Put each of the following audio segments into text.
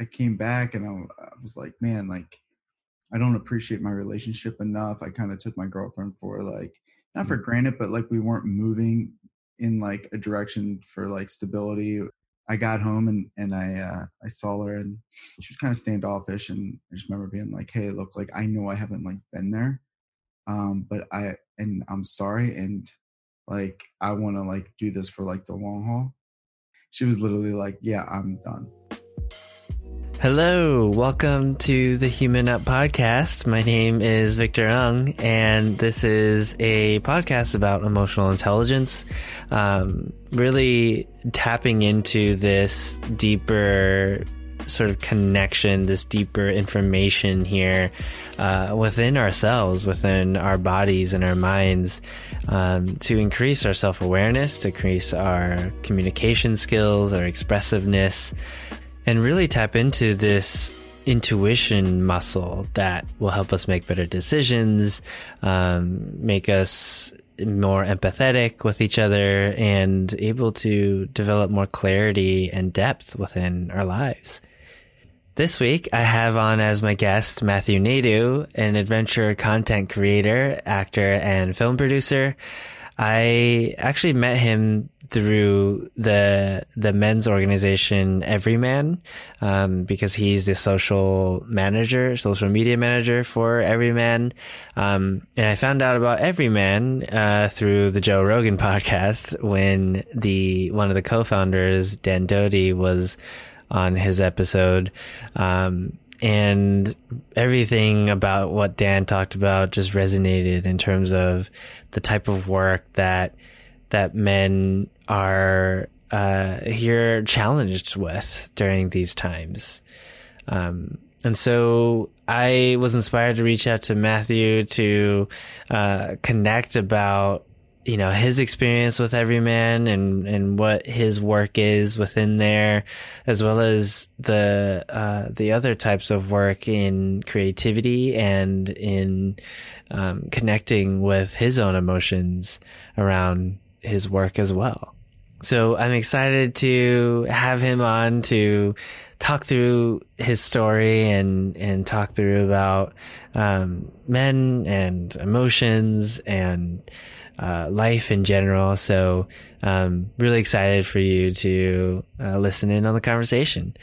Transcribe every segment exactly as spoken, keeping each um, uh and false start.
I came back and I, I was like, man, like, I don't appreciate my relationship enough. I kind of took my girlfriend for like, not for granted, but like we weren't moving in like a direction for like stability. I got home and, and I, uh, I saw her and she was kind of standoffish. And I just remember being like, hey, look, like, I know I haven't like been there. Um, but I, and I'm sorry. And like, I want to like do this for like the long haul. She was literally like, yeah, I'm done. Hello, welcome to the Human Up Podcast. My name is Victor Ung, and this is a podcast about emotional intelligence, um, really tapping into this deeper sort of connection, this deeper information here uh, within ourselves, within our bodies and our minds, um, to increase our self-awareness, to increase our communication skills, our expressiveness, and really tap into this intuition muscle that will help us make better decisions, um, make us more empathetic with each other, and able to develop more clarity and depth within our lives. This week, I have on as my guest Matthew Nadeau, an adventure content creator, actor, and film producer. I actually met him through the the men's organization Everyman, um, because he's the social manager, social media manager for Everyman. Um, and I found out about Everyman uh, through the Joe Rogan podcast when the one of the co-founders, Dan Doty, was on his episode. Um, and everything about what Dan talked about just resonated in terms of the type of work that that men are uh, here challenged with during these times. Um, and so I was inspired to reach out to Matthew to uh, connect about, you know, his experience with Everyman and, and what his work is within there, as well as the, uh, the other types of work in creativity and in um, connecting with his own emotions around his work as well. So I'm excited to have him on to talk through his story and, and talk through about, um, men and emotions and, uh, life in general. So, um, really excited for you to uh, listen in on the conversation.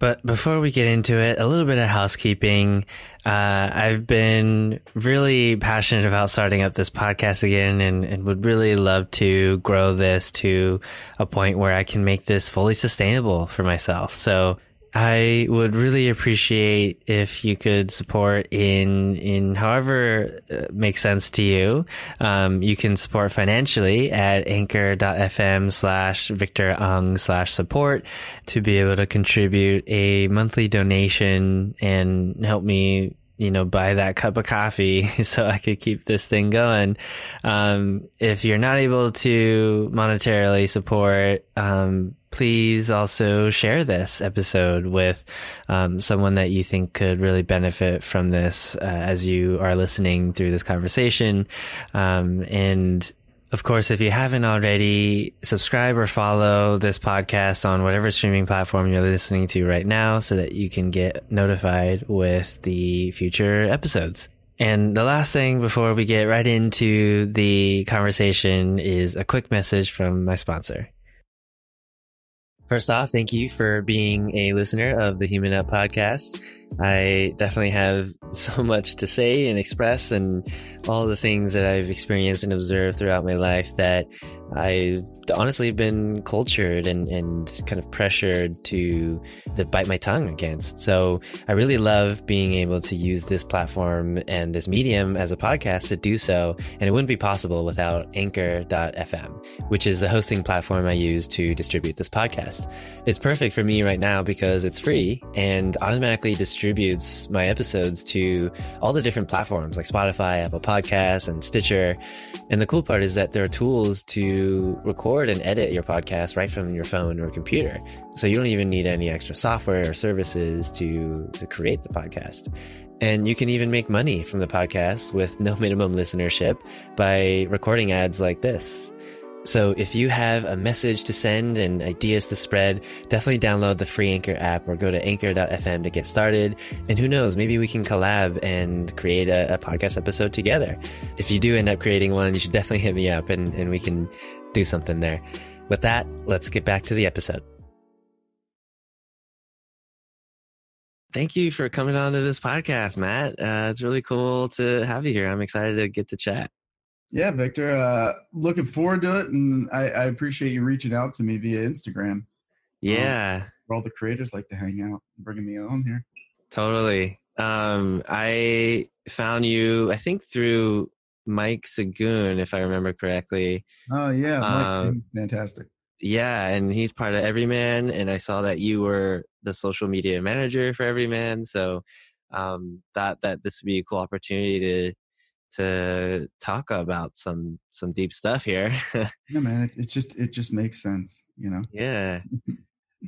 But before we get into it, a little bit of housekeeping. Uh, I've been really passionate about starting up this podcast again and, and would really love to grow this to a point where I can make this fully sustainable for myself. So I would really appreciate if you could support in, in however makes sense to you. Um, you can support financially at anchor.fm slash Victor Ung slash support to be able to contribute a monthly donation and help me, you know, buy that cup of coffee so I could keep this thing going. Um, if you're not able to monetarily support, um, please also share this episode with um, someone that you think could really benefit from this uh, as you are listening through this conversation. Um, and of course, if you haven't already, subscribe or follow this podcast on whatever streaming platform you're listening to right now so that you can get notified with the future episodes. And the last thing before we get right into the conversation is a quick message from my sponsor. First off, thank you for being a listener of the Human Up Podcast. I definitely have so much to say and express and all the things that I've experienced and observed throughout my life that I've honestly been cultured and, and kind of pressured to, to bite my tongue against. So I really love being able to use this platform and this medium as a podcast to do so. And it wouldn't be possible without anchor dot f m, which is the hosting platform I use to distribute this podcast. It's perfect for me right now because it's free and automatically distributes my episodes to all the different platforms like Spotify, Apple Podcasts, and Stitcher. And the cool part is that there are tools to record and edit your podcast right from your phone or computer. So you don't even need any extra software or services to, to create the podcast. And you can even make money from the podcast with no minimum listenership by recording ads like this. So if you have a message to send and ideas to spread, definitely download the free Anchor app or go to anchor dot f m to get started. And who knows, maybe we can collab and create a, a podcast episode together. If you do end up creating one, you should definitely hit me up and, and we can do something there. With that, let's get back to the episode. Thank you for coming on to this podcast, Matt. Uh, it's really cool to have you here. I'm excited to get to chat. Yeah, Victor. Uh, looking forward to it. And I, I appreciate you reaching out to me via Instagram. Yeah. Um, where all the creators like to hang out and bringing me on here. Totally. Um, I found you, I think, through Mike Sagoon, if I remember correctly. Oh, yeah. Mike um, is fantastic. Yeah, and he's part of Everyman. And I saw that you were the social media manager for Everyman. So um, thought that this would be a cool opportunity to to talk about some some deep stuff here. Yeah, man, it, it just it just makes sense, you know. Yeah.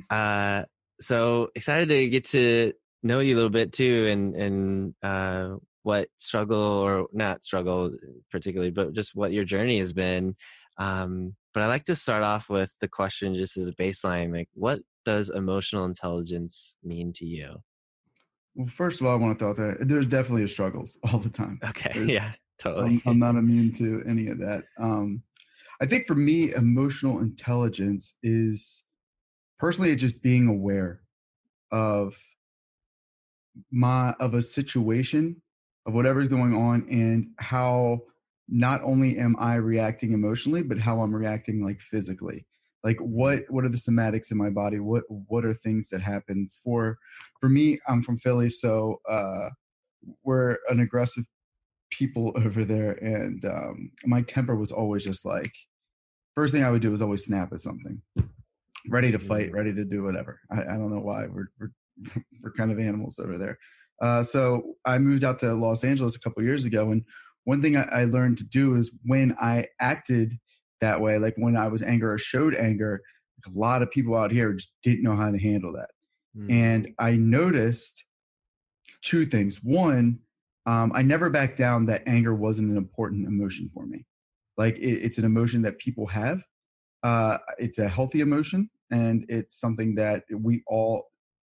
uh so excited to get to know you a little bit too, and and uh what struggle, or not struggle particularly, but just what your journey has been. Um but I like to start off with the question, just as a baseline, like, what does emotional intelligence mean to you? Well, first of all, I want to throw out there, there's definitely struggles all the time. Okay. There's, yeah, totally. I'm, I'm not immune to any of that. Um, I think for me, emotional intelligence is personally just being aware of my, of a situation, of whatever's going on, and how not only am I reacting emotionally, but how I'm reacting like physically. Like what, what are the somatics in my body? What, what are things that happen for, for me, I'm from Philly. So, uh, we're an aggressive people over there. And, um, my temper was always just like, first thing I would do was always snap at something, ready to fight, ready to do whatever. I, I don't know why we're, we're, we're kind of animals over there. Uh, so I moved out to Los Angeles a couple of years ago. And one thing I, I learned to do is when I acted that way, like when I was angry or showed anger, like a lot of people out here just didn't know how to handle that. Mm. And I noticed two things. One, um, I never backed down that anger wasn't an important emotion for me. Like it, it's an emotion that people have. Uh, it's a healthy emotion, and it's something that we all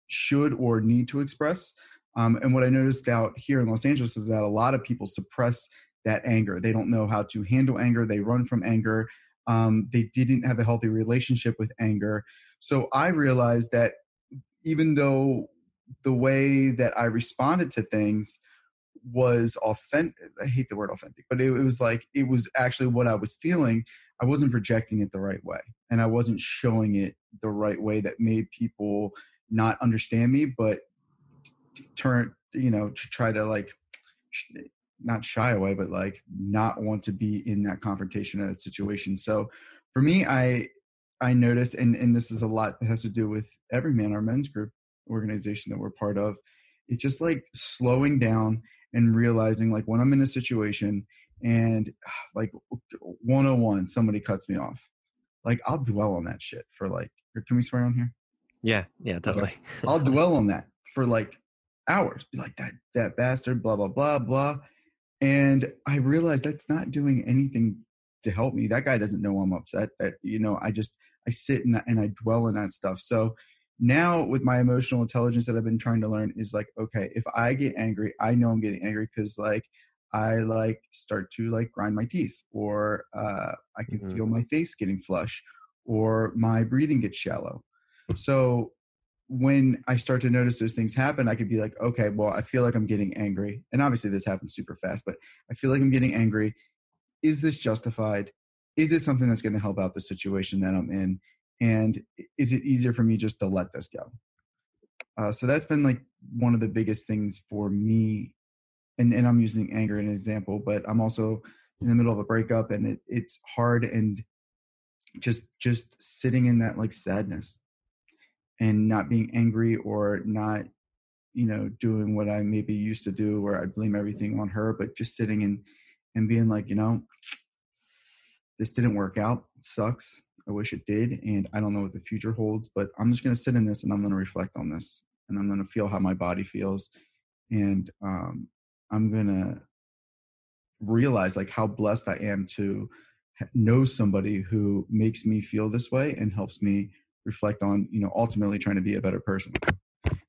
should or need to express. Um, and what I noticed out here in Los Angeles is that a lot of people suppress that anger. They don't know how to handle anger. They run from anger. Um, they didn't have a healthy relationship with anger. So I realized that even though the way that I responded to things was authentic, I hate the word authentic, but it, it was like, it was actually what I was feeling. I wasn't projecting it the right way, and I wasn't showing it the right way that made people not understand me, but turn, you know, to try to like, sh- not shy away, but like not want to be in that confrontation or that situation. So for me, I I noticed, and, and this is a lot that has to do with Everyman, our men's group organization that we're part of. It's just like slowing down and realizing like when I'm in a situation and like one oh one, somebody cuts me off. Like I'll dwell on that shit for like, can we swear on here? Yeah. Yeah, totally. Okay. I'll dwell on that for like hours. Be like that, that bastard, blah, blah, blah, blah. And I realized that's not doing anything to help me. That guy doesn't know I'm upset. I, you know, I just, I sit and, and I dwell on that stuff. So now with my emotional intelligence that I've been trying to learn is like, okay, if I get angry, I know I'm getting angry because like, I like start to like grind my teeth, or uh, I can mm-hmm. feel my face getting flush, or my breathing gets shallow. So when I start to notice those things happen, I could be like, okay, well, I feel like I'm getting angry. And obviously this happens super fast, but I feel like I'm getting angry. Is this justified? Is it something that's going to help out the situation that I'm in? And is it easier for me just to let this go? Uh, so that's been like one of the biggest things for me. And, and I'm using anger as an example, but I'm also in the middle of a breakup, and it, it's hard, and just, just sitting in that like sadness. And not being angry, or not, you know, doing what I maybe used to do where I blame everything on her, but just sitting and, and being like, you know, this didn't work out. It sucks. I wish it did. And I don't know what the future holds, but I'm just going to sit in this, and I'm going to reflect on this, and I'm going to feel how my body feels. And um, I'm going to realize like how blessed I am to know somebody who makes me feel this way and helps me reflect on, you know, ultimately trying to be a better person.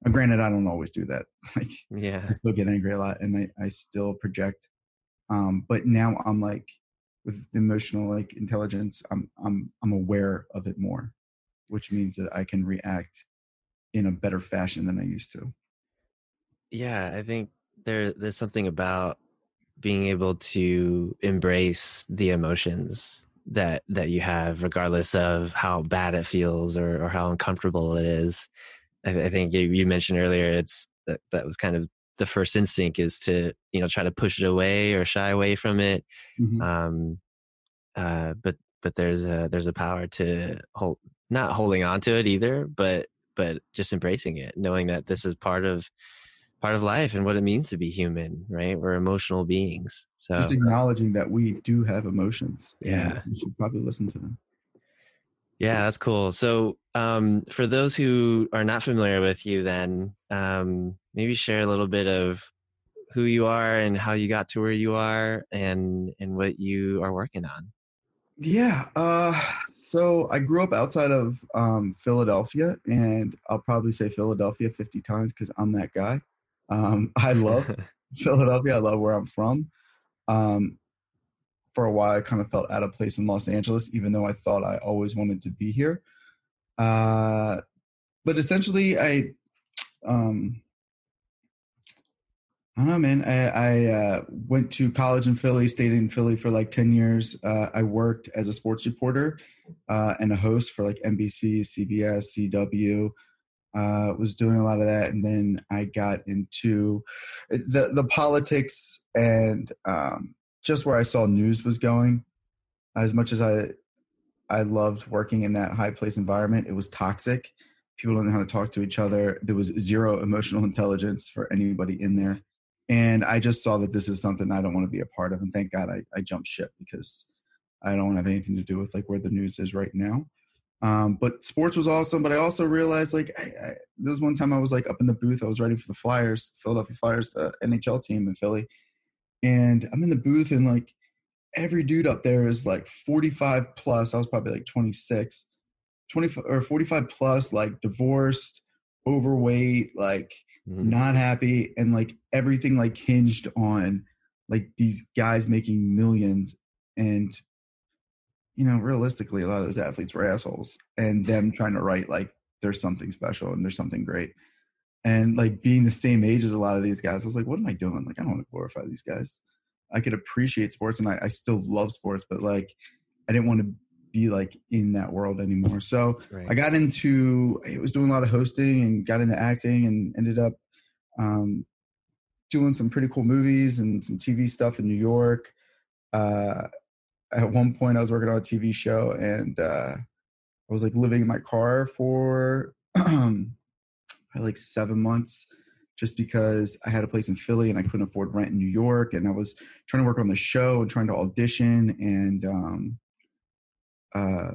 Now, granted, I don't always do that. Like, yeah, I still get angry a lot, and I, I still project. Um, but now I'm like, with emotional like intelligence, I'm I'm I'm aware of it more, which means that I can react in a better fashion than I used to. Yeah, I think there there's something about being able to embrace the emotions that that you have, regardless of how bad it feels or, or how uncomfortable it is. I, th- I think you, you mentioned earlier, it's that, that was kind of the first instinct is to, you know, try to push it away or shy away from it. Mm-hmm. Um, uh, but but there's a there's a power to hold, not holding on to it either, but but just embracing it, knowing that this is part of. part of life and what it means to be human, right? We're emotional beings. So just acknowledging that we do have emotions. Yeah. You should probably listen to them. Yeah, that's cool. So um, for those who are not familiar with you then, um, maybe share a little bit of who you are and how you got to where you are and, and what you are working on. Yeah. Uh, so I grew up outside of um, Philadelphia, and I'll probably say Philadelphia fifty times because I'm that guy. Um, I love Philadelphia. I love where I'm from. Um, for a while, I kind of felt out of place in Los Angeles, even though I thought I always wanted to be here. Uh, but essentially, I, um, I don't know, man, I, I uh, went to college in Philly, stayed in Philly for like ten years. Uh, I worked as a sports reporter uh, and a host for like N B C, C B S, C W. Uh, was doing a lot of that, and then I got into the the politics and um, just where I saw news was going. As much as I I loved working in that high place environment, it was toxic. People didn't know how to talk to each other. There was zero emotional intelligence for anybody in there, and I just saw that this is something I don't want to be a part of. And thank God I, I jumped ship, because I don't have anything to do with like where the news is right now. Um, but sports was awesome. But I also realized, like, I, I, there was one time I was like up in the booth. I was writing for the Flyers, Philadelphia Flyers, the N H L team in Philly. And I'm in the booth, and like every dude up there is like forty-five plus. I was probably like twenty-six, twenty or forty-five plus, like divorced, overweight, like mm-hmm. not happy. And like everything like hinged on like these guys making millions, and you know, realistically, a lot of those athletes were assholes, and them trying to write like there's something special and there's something great. And like being the same age as a lot of these guys, I was like, what am I doing? Like, I don't want to glorify these guys. I could appreciate sports, and I, I still love sports, but like, I didn't want to be like in that world anymore. So right. I got into, I was doing a lot of hosting and got into acting, and ended up um, doing some pretty cool movies and some T V stuff in New York. Uh, At one point, I was working on a T V show, and uh, I was like living in my car for like seven months just because I had a place in Philly and I couldn't afford rent in New York. And I was trying to work on the show and trying to audition, and um, uh,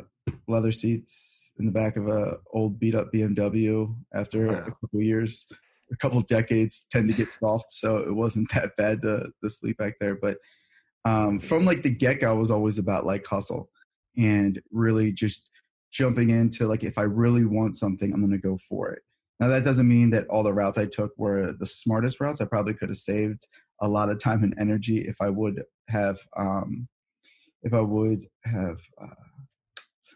leather seats in the back of a old beat up B M W after wow. a couple of years, a couple of decades tend to get soft. So it wasn't that bad to, to sleep back there. But Um, from like the get-go, I was always about like hustle and really just jumping into like, if I really want something, I'm going to go for it. Now, that doesn't mean that all the routes I took were the smartest routes. I probably could have saved a lot of time and energy if I would have, um, if I would have, uh,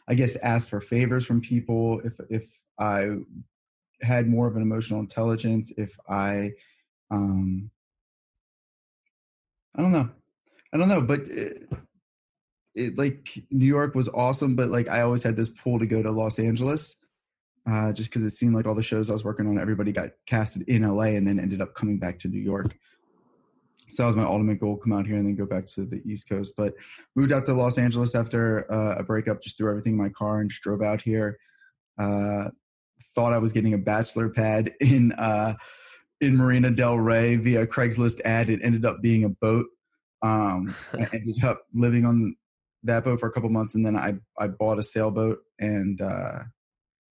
I guess, asked for favors from people. If, if I had more of an emotional intelligence, if I, um, I don't know. I don't know, but it, it like New York was awesome, but like I always had this pull to go to Los Angeles, uh, just because it seemed like all the shows I was working on, everybody got casted in L A and then ended up coming back to New York. So that was my ultimate goal: come out here and then go back to the East Coast. But moved out to Los Angeles after uh, a breakup, just threw everything in my car and just drove out here. Uh, thought I was getting a bachelor pad in uh, in Marina Del Rey via Craigslist ad. It ended up being a boat. Um, I ended up living on that boat for a couple months, and then I, I bought a sailboat, and uh,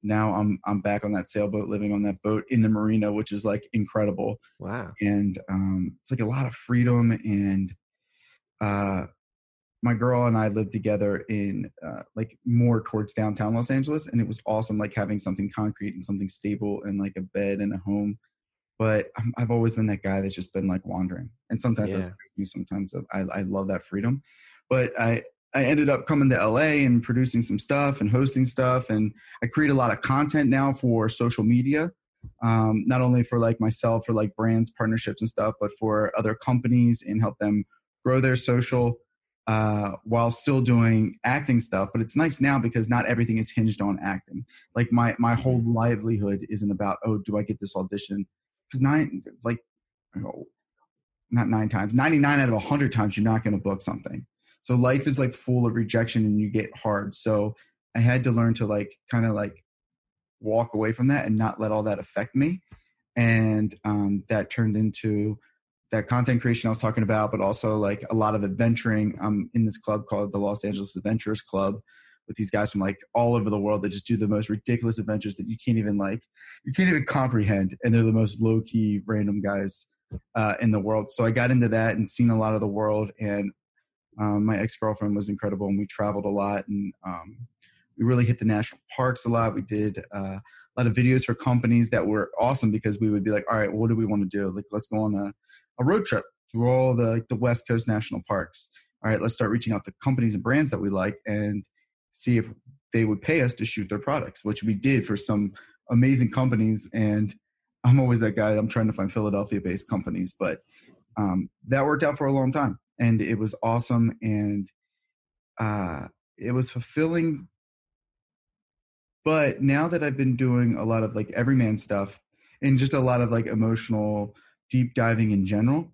now I'm I'm back on that sailboat, living on that boat in the marina, which is like incredible. Wow! And um, it's like a lot of freedom, and uh, my girl and I lived together in uh, like more towards downtown Los Angeles. And it was awesome, like having something concrete and something stable and like a bed and a home. But I'm, I've always been that guy that's just been like wandering. And sometimes yeah. that's me. Sometimes I, I love that freedom. But I, I ended up coming to L A and producing some stuff and hosting stuff. And I create a lot of content now for social media, um, not only for like myself, for like brands, partnerships and stuff, but for other companies and help them grow their social uh, while still doing acting stuff. But it's nice now because not everything is hinged on acting. Like my, my whole livelihood isn't about, oh, do I get this audition? Because nine, like, oh, not nine times, ninety-nine out of a hundred times, you're not going to book something. So life is like full of rejection and you get hard. So I had to learn to like, kind of like walk away from that and not let all that affect me. And um, that turned into that content creation I was talking about, but also like a lot of adventuring. I'm in this club called the Los Angeles Adventurers Club with these guys from like all over the world that just do the most ridiculous adventures that you can't even like, you can't even comprehend. And they're the most low key random guys uh, in the world. So I got into that and seen a lot of the world. And um, my ex-girlfriend was incredible and we traveled a lot and um, we really hit the national parks a lot. We did uh, a lot of videos for companies that were awesome because we would be like, all right, well, what do we want to do? Like, let's go on a, a road trip through all the like the West Coast national parks. All right, let's start reaching out to companies and brands that we like and see if they would pay us to shoot their products, which we did for some amazing companies. And I'm always that guy. I'm trying to find Philadelphia-based companies, but um, that worked out for a long time. And it was awesome. And uh, it was fulfilling. But now that I've been doing a lot of like Everyman stuff and just a lot of like emotional deep diving in general,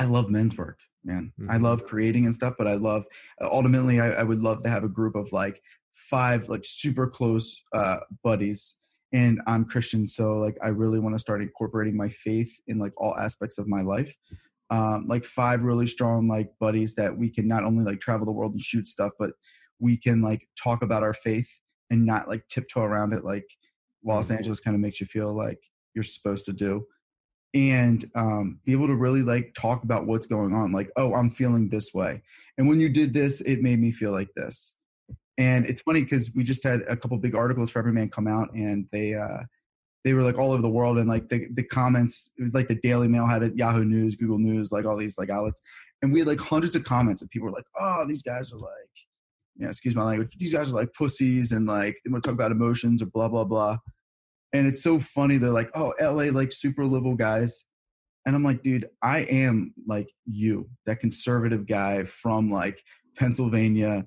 I love men's work, man. Mm-hmm. I love creating and stuff, but I love ultimately I, I would love to have a group of like five like super close uh, buddies. And I'm Christian. So like I really want to start incorporating my faith in like all aspects of my life. Um, like five really strong like buddies that we can not only like travel the world and shoot stuff, but we can like talk about our faith and not like tiptoe around it. Like Los Angeles kind of makes you feel like you're supposed to do, and um, be able to really like talk about what's going on. Like, oh, I'm feeling this way, and when you did this, it made me feel like this. And it's funny because we just had a couple big articles for Everyman come out, and they uh, they were like all over the world, and like the, the comments, it was like the Daily Mail had it, Yahoo News, Google News, like all these like outlets. And we had like hundreds of comments and people were like, oh, these guys are like, you know, excuse my language, these guys are like pussies and like they want to talk about emotions or blah, blah, blah. And it's so funny. They're like, oh, L A, like super liberal guys. And I'm like, dude, I am like you, that conservative guy from like Pennsylvania.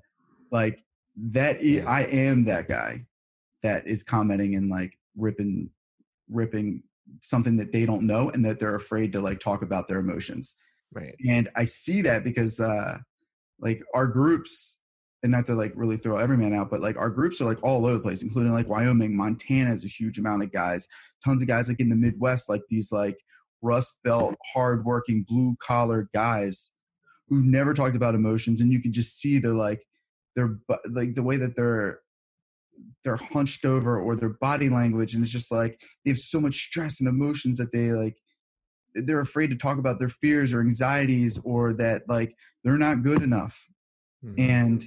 Like that, is, I am that guy that is commenting and like ripping ripping something that they don't know and that they're afraid to like talk about their emotions. Right. And I see that because uh, like our groups, and not to like really throw Everyman out, but like our groups are like all over the place, including like Wyoming, Montana is a huge amount of guys, tons of guys like in the Midwest, like these like Rust Belt, hardworking blue collar guys who've never talked about emotions. And you can just see they're like, they're like the way that they're, they're hunched over or their body language. And it's just like, they have so much stress and emotions that they like, they're afraid to talk about their fears or anxieties or that like, they're not good enough. Mm-hmm. And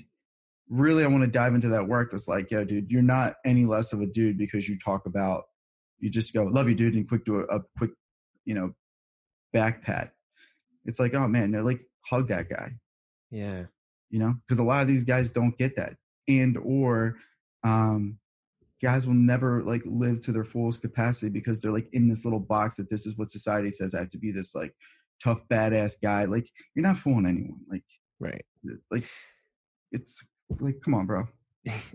really, I want to dive into that work. That's like, yo, dude, you're not any less of a dude because you talk about, you just go, love you, dude. And quick do a, a quick, you know, back pat. It's like, oh man, they're like, hug that guy. Yeah. You know, because a lot of these guys don't get that. And, or, Um, guys will never like live to their fullest capacity because they're like in this little box that this is what society says. I have to be this like tough, badass guy. Like you're not fooling anyone. Like, right. Like it's like, come on, bro.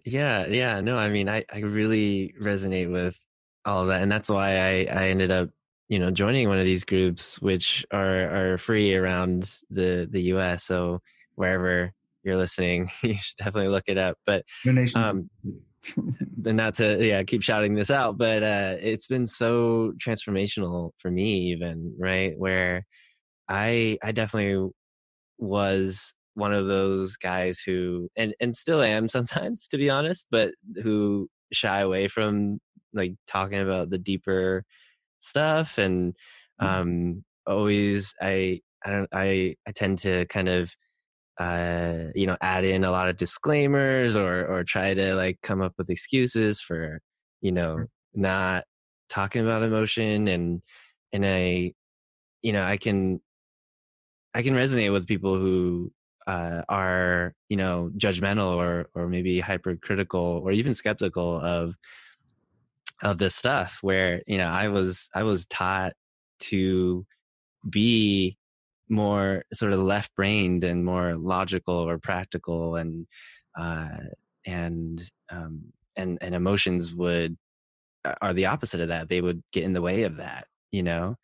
Yeah. Yeah. No, I mean, I, I really resonate with all of that. And that's why I, I ended up, you know, joining one of these groups, which are, are free around the, the U S. So wherever you're listening, you should definitely look it up. But um, and not to yeah keep shouting this out, but uh, it's been so transformational for me, even right where I I definitely was one of those guys who and and still am sometimes, to be honest, but who shy away from like talking about the deeper stuff, and um, always I I don't I I tend to kind of uh, you know, add in a lot of disclaimers or or try to like come up with excuses for, you know, not talking about emotion. And and I, you know, I can I can resonate with people who uh, are, you know, judgmental or or maybe hypercritical or even skeptical of of this stuff, where, you know, I was I was taught to be more sort of left-brained and more logical or practical, and uh, and um, and and emotions would are the opposite of that. They would get in the way of that, you know,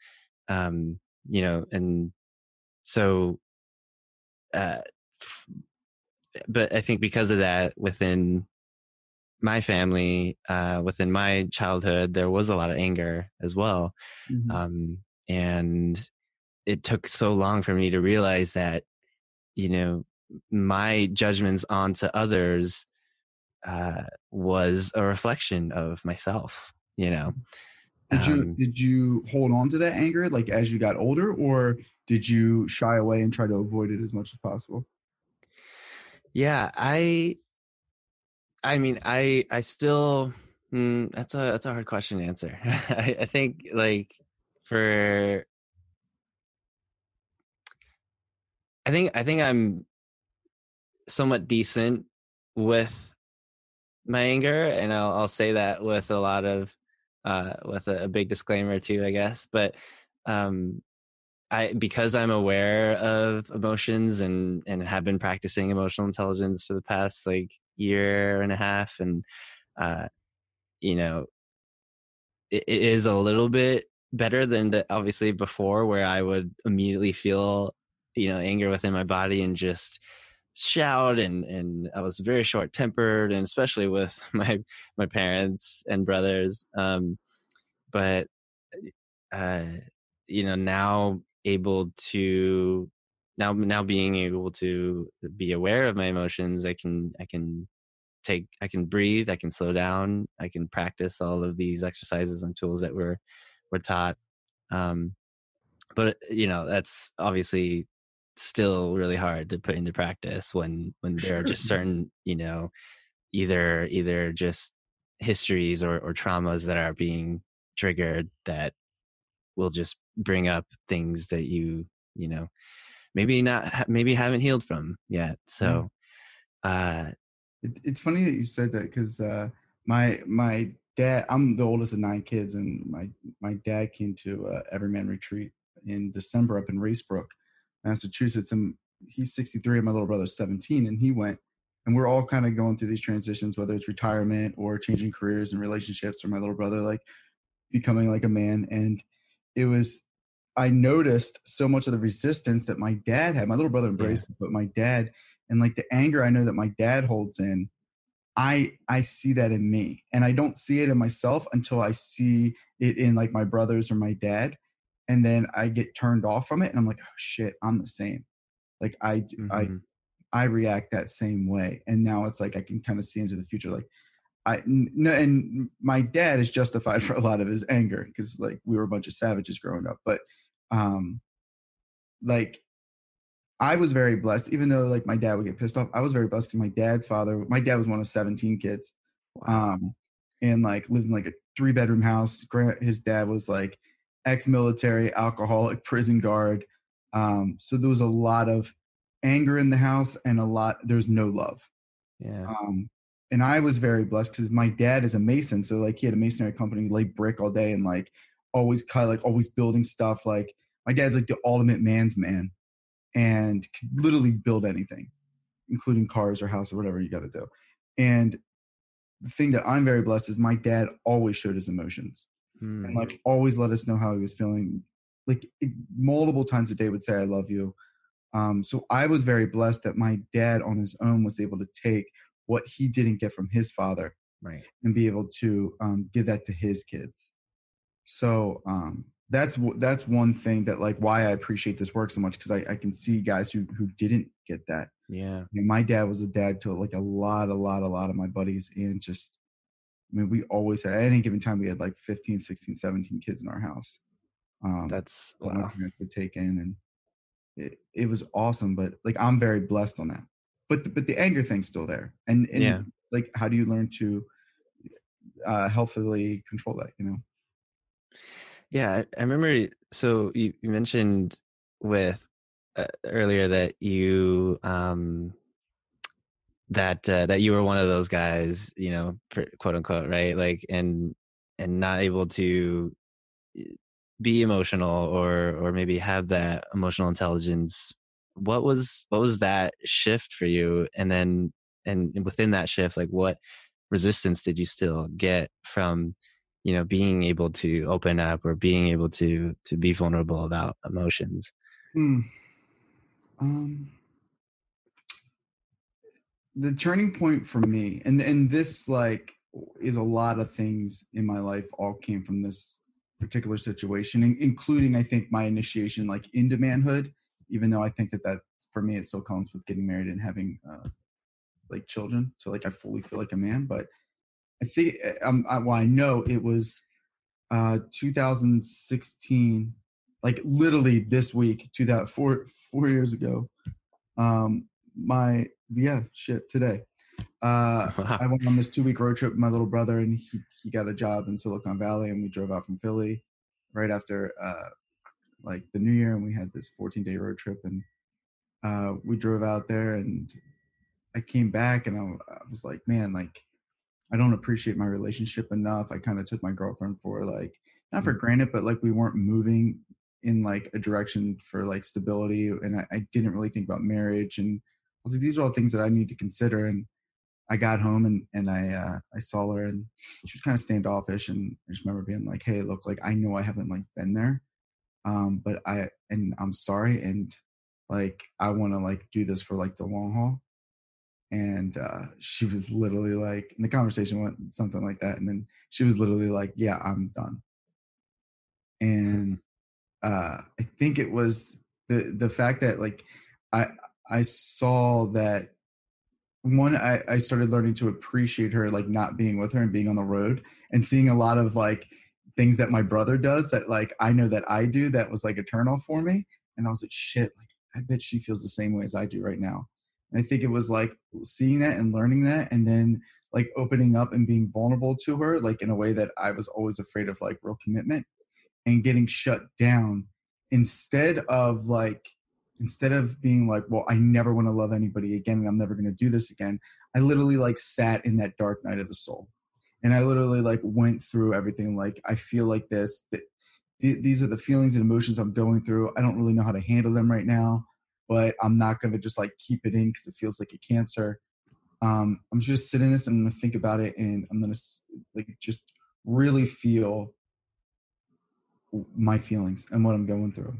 um, you know, and so, uh, but I think because of that, within my family, uh, within my childhood, there was a lot of anger as well. Mm-hmm. Um, and it took so long for me to realize that, you know, my judgments onto others uh, was a reflection of myself, you know. Did you, um, did you hold on to that anger, like, as you got older, or did you shy away and try to avoid it as much as possible? Yeah, I, I mean, I, I still, mm, that's a, that's a hard question to answer. I, I think like for, I think, I think I'm somewhat decent with my anger, and I'll, I'll say that with a lot of, uh, with a, a big disclaimer too, I guess. But, um, I, because I'm aware of emotions and, and have been practicing emotional intelligence for the past like year and a half. And, uh, you know, it, it is a little bit better than the, obviously before, where I would immediately feel, you know, anger within my body and just shout. And, and I was very short tempered, and especially with my, my parents and brothers. Um, but, uh, you know, now, able to now now being able to be aware of my emotions, I can I can take I can breathe, I can slow down, I can practice all of these exercises and tools that we're we're taught. Um, but you know, that's obviously still really hard to put into practice when when there are just certain, you know, either either just histories or, or traumas that are being triggered that will just bring up things that you, you know, maybe not, maybe haven't healed from yet. So, uh, it, it's funny that you said that, because, uh, my, my dad, I'm the oldest of nine kids, and my, my dad came to uh Everyman retreat in December up in Racebrook, Massachusetts. And he's sixty-three and my little brother's seventeen, and he went, and we're all kind of going through these transitions, whether it's retirement or changing careers and relationships, or my little brother, like, becoming like a man. And it was, I noticed so much of the resistance that my dad had. My little brother embraced yeah. it, but my dad, and like the anger I know that my dad holds in, I I see that in me. And I don't see it in myself until I see it in like my brothers or my dad. And then I get turned off from it, and I'm like, oh shit, I'm the same. Like I, mm-hmm. I, I react that same way. And now it's like, I can kind of see into the future. Like, I no, and my dad is justified for a lot of his anger, because like we were a bunch of savages growing up. But um, like I was very blessed, even though like my dad would get pissed off. I was very blessed because my dad's father, my dad was one of seventeen kids, um, and like lived in like a three bedroom house. His dad was like ex-military, alcoholic, prison guard. Um, so there was a lot of anger in the house, and a lot, there's no love. Yeah. Um, And I was very blessed because my dad is a mason. So like he had a masonry company, lay brick all day, and like always cut, like always building stuff. Like my dad's like the ultimate man's man, and could literally build anything, including cars or house or whatever you got to do. And the thing that I'm very blessed is my dad always showed his emotions mm. and like always let us know how he was feeling. Like it, multiple times a day would say, I love you. Um, so I was very blessed that my dad on his own was able to take what he didn't get from his father, right, and be able to um, give that to his kids. So um, that's that's one thing that like why I appreciate this work so much, because I, I can see guys who who didn't get that. Yeah, and my dad was a dad to like a lot, a lot, a lot of my buddies, and just I mean we always had, at any given time we had like fifteen, sixteen, seventeen kids in our house. Um, that's wow. To take in, and it, it was awesome. But like, I'm very blessed on that. But the, but the anger thing's still there. And, and yeah. like, how do you learn to uh, healthily control that, you know? Yeah, I remember. So you, you mentioned with uh, earlier that you um, that uh, that you were one of those guys, you know, quote unquote, right? Like, and and not able to be emotional, or or maybe have that emotional intelligence. What was what was that shift for you? And then and within that shift, like, what resistance did you still get from, you know, being able to open up or being able to to be vulnerable about emotions? Hmm. Um, the turning point for me, and and this like is a lot of things in my life all came from this particular situation, including I think my initiation like into manhood, even though I think that that for me it still comes with getting married and having uh, like children. So like I fully feel like a man, but I think um, I, well, I know it was uh, two thousand sixteen, like literally this week, two thousand four four years ago. Um, my yeah, shit today. Uh, I went on this two week road trip with my little brother, and he he got a job in Silicon Valley, and we drove out from Philly right after uh, like the New Year, and we had this fourteen day road trip, and uh, we drove out there, and I came back, and I, I was like, man, like, I don't appreciate my relationship enough. I kind of took my girlfriend for like, not for granted, but like we weren't moving in like a direction for like stability. And I, I didn't really think about marriage. And I was like, these are all things that I need to consider. And I got home and, and I, uh, I saw her, and she was kind of standoffish. And I just remember being like, hey, look, like, I know I haven't like been there. Um, but I, and I'm sorry. And like, I want to like do this for like the long haul. And uh, she was literally like, and the conversation went something like that. And then she was literally like, yeah, I'm done. And uh, I think it was the the fact that like, I I saw that, one, I, I started learning to appreciate her, like not being with her and being on the road and seeing a lot of like things that my brother does that like, I know that I do, that was like a turnoff for me. And I was like, shit, like, I bet she feels the same way as I do right now. I think it was like seeing that and learning that, and then like opening up and being vulnerable to her, like in a way that I was always afraid of, like real commitment and getting shut down, instead of like, instead of being like, well, I never want to love anybody again, and I'm never going to do this again. I literally like sat in that dark night of the soul. And I literally like went through everything. Like, I feel like this, that th- these are the feelings and emotions I'm going through. I don't really know how to handle them right now, but I'm not going to just like keep it in because it feels like a cancer. Um, I'm just sitting in this, and I'm going to think about it, and I'm going to like just really feel my feelings and what I'm going through.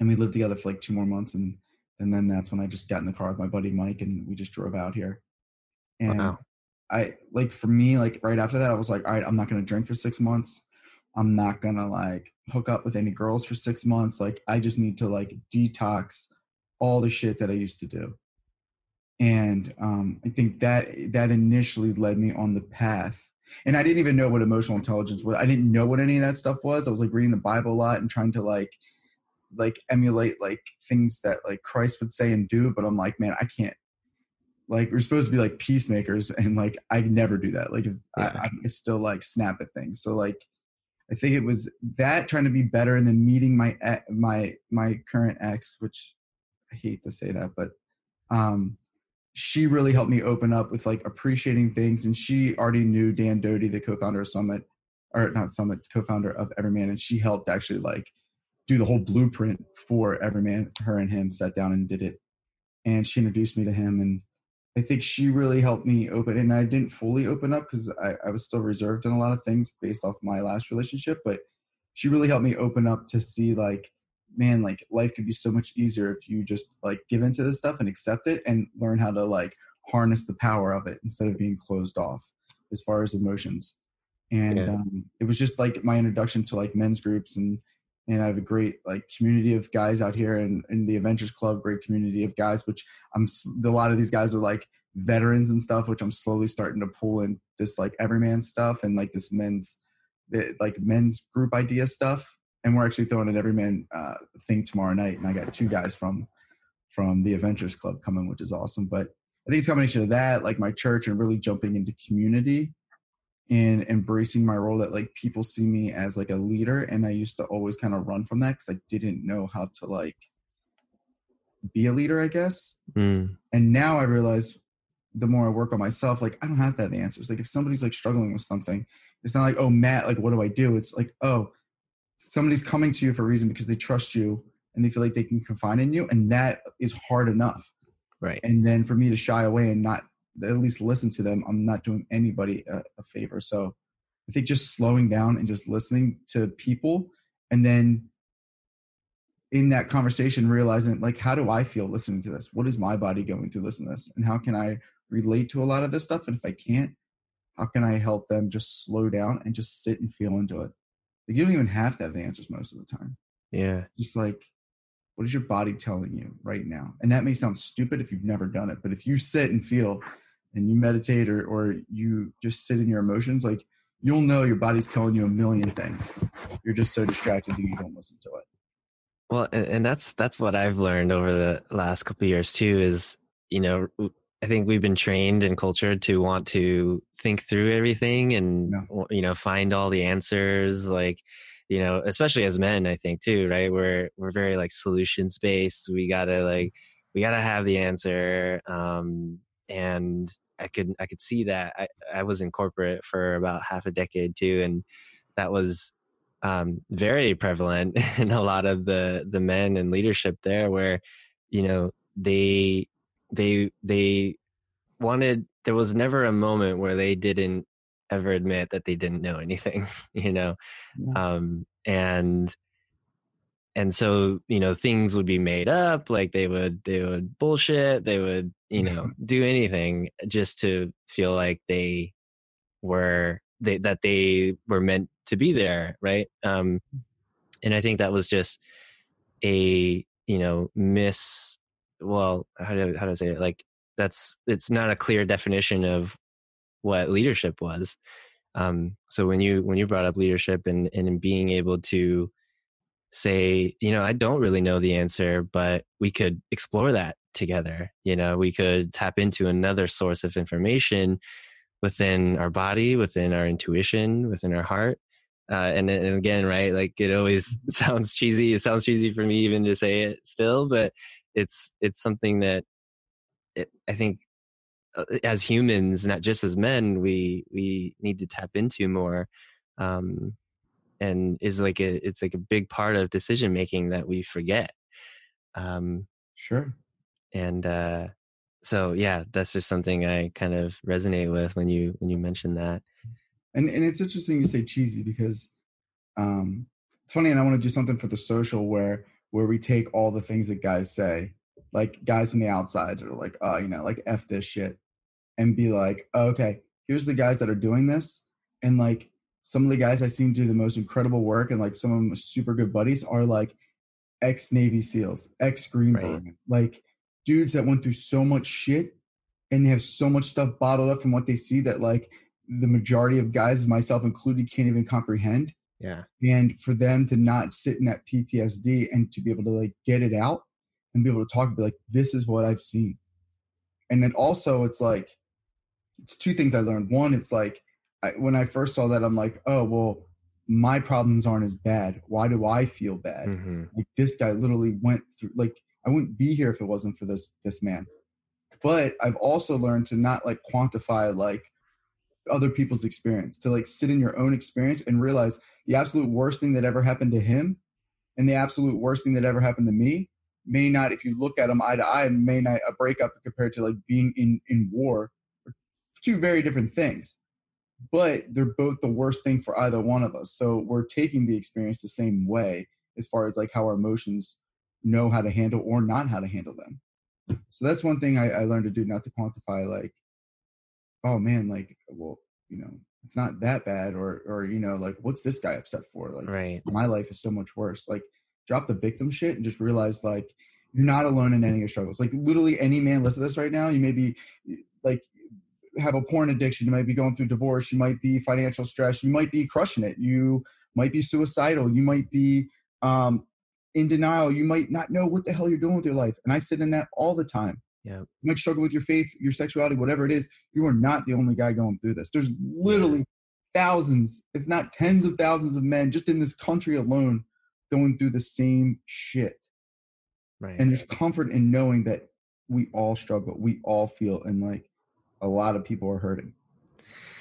And we lived together for like two more months. And, and then that's when I just got in the car with my buddy, Mike, and we just drove out here. And wow. I like, for me, like right after that, I was like, all right, I'm not going to drink for six months. I'm not going to like hook up with any girls for six months. Like, I just need to like detox all the shit that I used to do. And um, I think that that initially led me on the path. And I didn't even know what emotional intelligence was. I didn't know what any of that stuff was. I was like reading the Bible a lot and trying to like, like emulate like things that like Christ would say and do. But I'm like, man, I can't, like, we're supposed to be like peacemakers. And like, I never do that. Like, yeah. I, I still like snap at things. So like, I think it was that, trying to be better, and then meeting my my my current ex, which I hate to say that, but um, she really helped me open up with like appreciating things. And she already knew Dan Doty, the co-founder of Summit, or not Summit, co-founder of Everyman, and she helped actually like do the whole blueprint for Everyman. Her and him sat down and did it, and she introduced me to him. And I think she really helped me open, and I didn't fully open up because I, I was still reserved in a lot of things based off my last relationship, but she really helped me open up to see like, man, like life could be so much easier if you just like give into this stuff and accept it and learn how to like harness the power of it instead of being closed off as far as emotions. And yeah. um, it was just like my introduction to like men's groups, and and I have a great like community of guys out here, and in the Adventurers Club, great community of guys, which I'm, a lot of these guys are like veterans and stuff, which I'm slowly starting to pull in this like Everyman stuff and like this men's, like men's group idea stuff. And we're actually throwing an Everyman uh, thing tomorrow night. And I got two guys from from the Adventurers Club coming, which is awesome. But I think it's a combination of that, like my church, and really jumping into community and embracing my role that, like, people see me as like a leader. And I used to always kind of run from that because I didn't know how to, like, be a leader, I guess. Mm. And now I realize the more I work on myself, like, I don't have to have the answers. Like, if somebody's like struggling with something, it's not like, oh, Matt, like, what do I do? It's like, oh, somebody's coming to you for a reason because they trust you and they feel like they can confide in you. And that is hard enough. Right. And then for me to shy away and not at least listen to them, I'm not doing anybody a, a favor. So I think just slowing down and just listening to people, and then in that conversation, realizing, like, how do I feel listening to this? What is my body going through listening to this? And how can I relate to a lot of this stuff? And if I can't, how can I help them just slow down and just sit and feel into it? Like, you don't even have to have the answers most of the time. Yeah. Just like, what is your body telling you right now? And that may sound stupid if you've never done it, but if you sit and feel and you meditate, or, or you just sit in your emotions, like, you'll know your body's telling you a million things. You're just so distracted that you don't listen to it. Well, and that's that's what I've learned over the last couple of years too, is, you know, I think we've been trained and cultured to want to think through everything and, yeah. you know, find all the answers, like, you know, especially as men, I think too, right? We're, we're very like solutions based. We gotta like, we gotta have the answer. Um, and I could, I could see that. I, I was in corporate for about half a decade too. And that was, Um, very prevalent in a lot of the, the men in leadership there, where, you know, they, they, they wanted, there was never a moment where they didn't ever admit that they didn't know anything, you know? Yeah. Um, and, and so, you know, things would be made up, like they would, they would bullshit, they would, you know, do anything just to feel like they were, they, that they were meant to be there, right? Um, and I think that was just a, you know, miss, well, how do, how do I say it? Like, that's, it's not a clear definition of what leadership was. Um, so when you, when you brought up leadership and, and being able to say, you know, I don't really know the answer, but we could explore that together. You know, we could tap into another source of information within our body, within our intuition, within our heart. Uh, and, and again, right, like it always sounds cheesy. It sounds cheesy for me even to say it still, but it's it's something that it, I think as humans, not just as men, we we need to tap into more, um, and is like a it's like a big part of decision making that we forget. Um, sure. And uh, so yeah, that's just something I kind of resonate with when you when you mention that. And and it's interesting you say cheesy, because um, it's funny, and I want to do something for the social where where we take all the things that guys say, like guys on the outside that are like, oh, you know, like F this shit, and be like, oh, okay, here's the guys that are doing this. And like some of the guys I seen do the most incredible work, and like some of them are super good buddies, are like ex-Navy SEALs, ex-Green Berets, right. Like dudes that went through so much shit, and they have so much stuff bottled up from what they see that like the majority of guys, myself included, can't even comprehend. Yeah. And for them to not sit in that P T S D and to be able to like get it out and be able to talk and be like, this is what I've seen. And then also it's like, it's two things I learned. One, it's like, I, when I first saw that, I'm like, oh, well, my problems aren't as bad. Why do I feel bad? Mm-hmm. Like this guy literally went through, like, I wouldn't be here if it wasn't for this, this man. But I've also learned to not like quantify like other people's experience, to like sit in your own experience and realize the absolute worst thing that ever happened to him and the absolute worst thing that ever happened to me may not, if you look at them eye to eye, may not a breakup compared to like being in, in war, two very different things, but they're both the worst thing for either one of us. So we're taking the experience the same way as far as like how our emotions know how to handle or not how to handle them. So that's one thing I, I learned to do, not to quantify like, oh man, like, well, you know, it's not that bad, or, or, you know, like, what's this guy upset for? Like, right. My life is so much worse. Like, drop the victim shit and just realize like, you're not alone in any of your struggles. Like, literally any man listen to this right now, you may be like, have a porn addiction. You might be going through divorce. You might be financial stress. You might be crushing it. You might be suicidal. You might be um, in denial. You might not know what the hell you're doing with your life. And I sit in that all the time. Yeah. You might struggle with your faith, your sexuality, whatever it is. You are not the only guy going through this. There's literally thousands, if not tens of thousands of men just in this country alone going through the same shit. Right. And there's comfort in knowing that we all struggle. We all feel, and like a lot of people are hurting.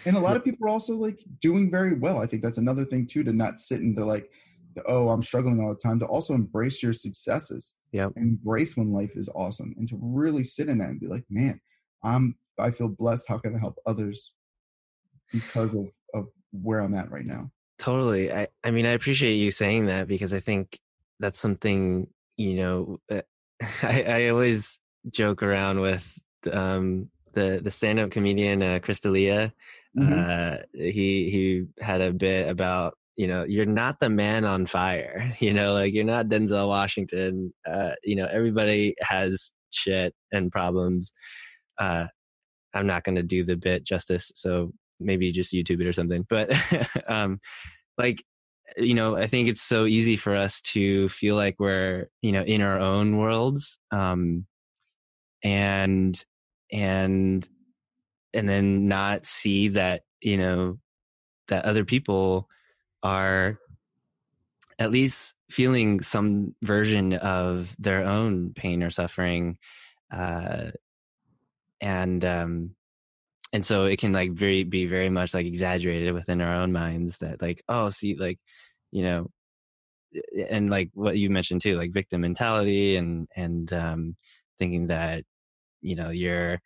And a lot of people are also like doing very well. I think that's another thing too, to not sit into like, the, oh, I'm struggling all the time, to also embrace your successes. Yeah. Embrace when life is awesome and to really sit in that and be like, man, I'm, I feel blessed. How can I help others because of, of where I'm at right now? Totally. I, I mean, I appreciate you saying that because I think that's something, you know, I, I always joke around with, um, the, the stand-up comedian, uh, Chris D'Elia. Mm-hmm. uh, he, he had a bit about, you know, you're not the man on fire, you know, like you're not Denzel Washington. Uh, you know, everybody has shit and problems. Uh, I'm not going to do the bit justice. So maybe just YouTube it or something, but, um, like, you know, I think it's so easy for us to feel like we're, you know, in our own worlds. Um, and, and, and then not see that, you know, that other people are at least feeling some version of their own pain or suffering. Uh, and, um, and so it can like very, be very much like exaggerated within our own minds that like, oh, see, like, you know, and like what you mentioned too, like victim mentality and, and, um, thinking that, you know, you're,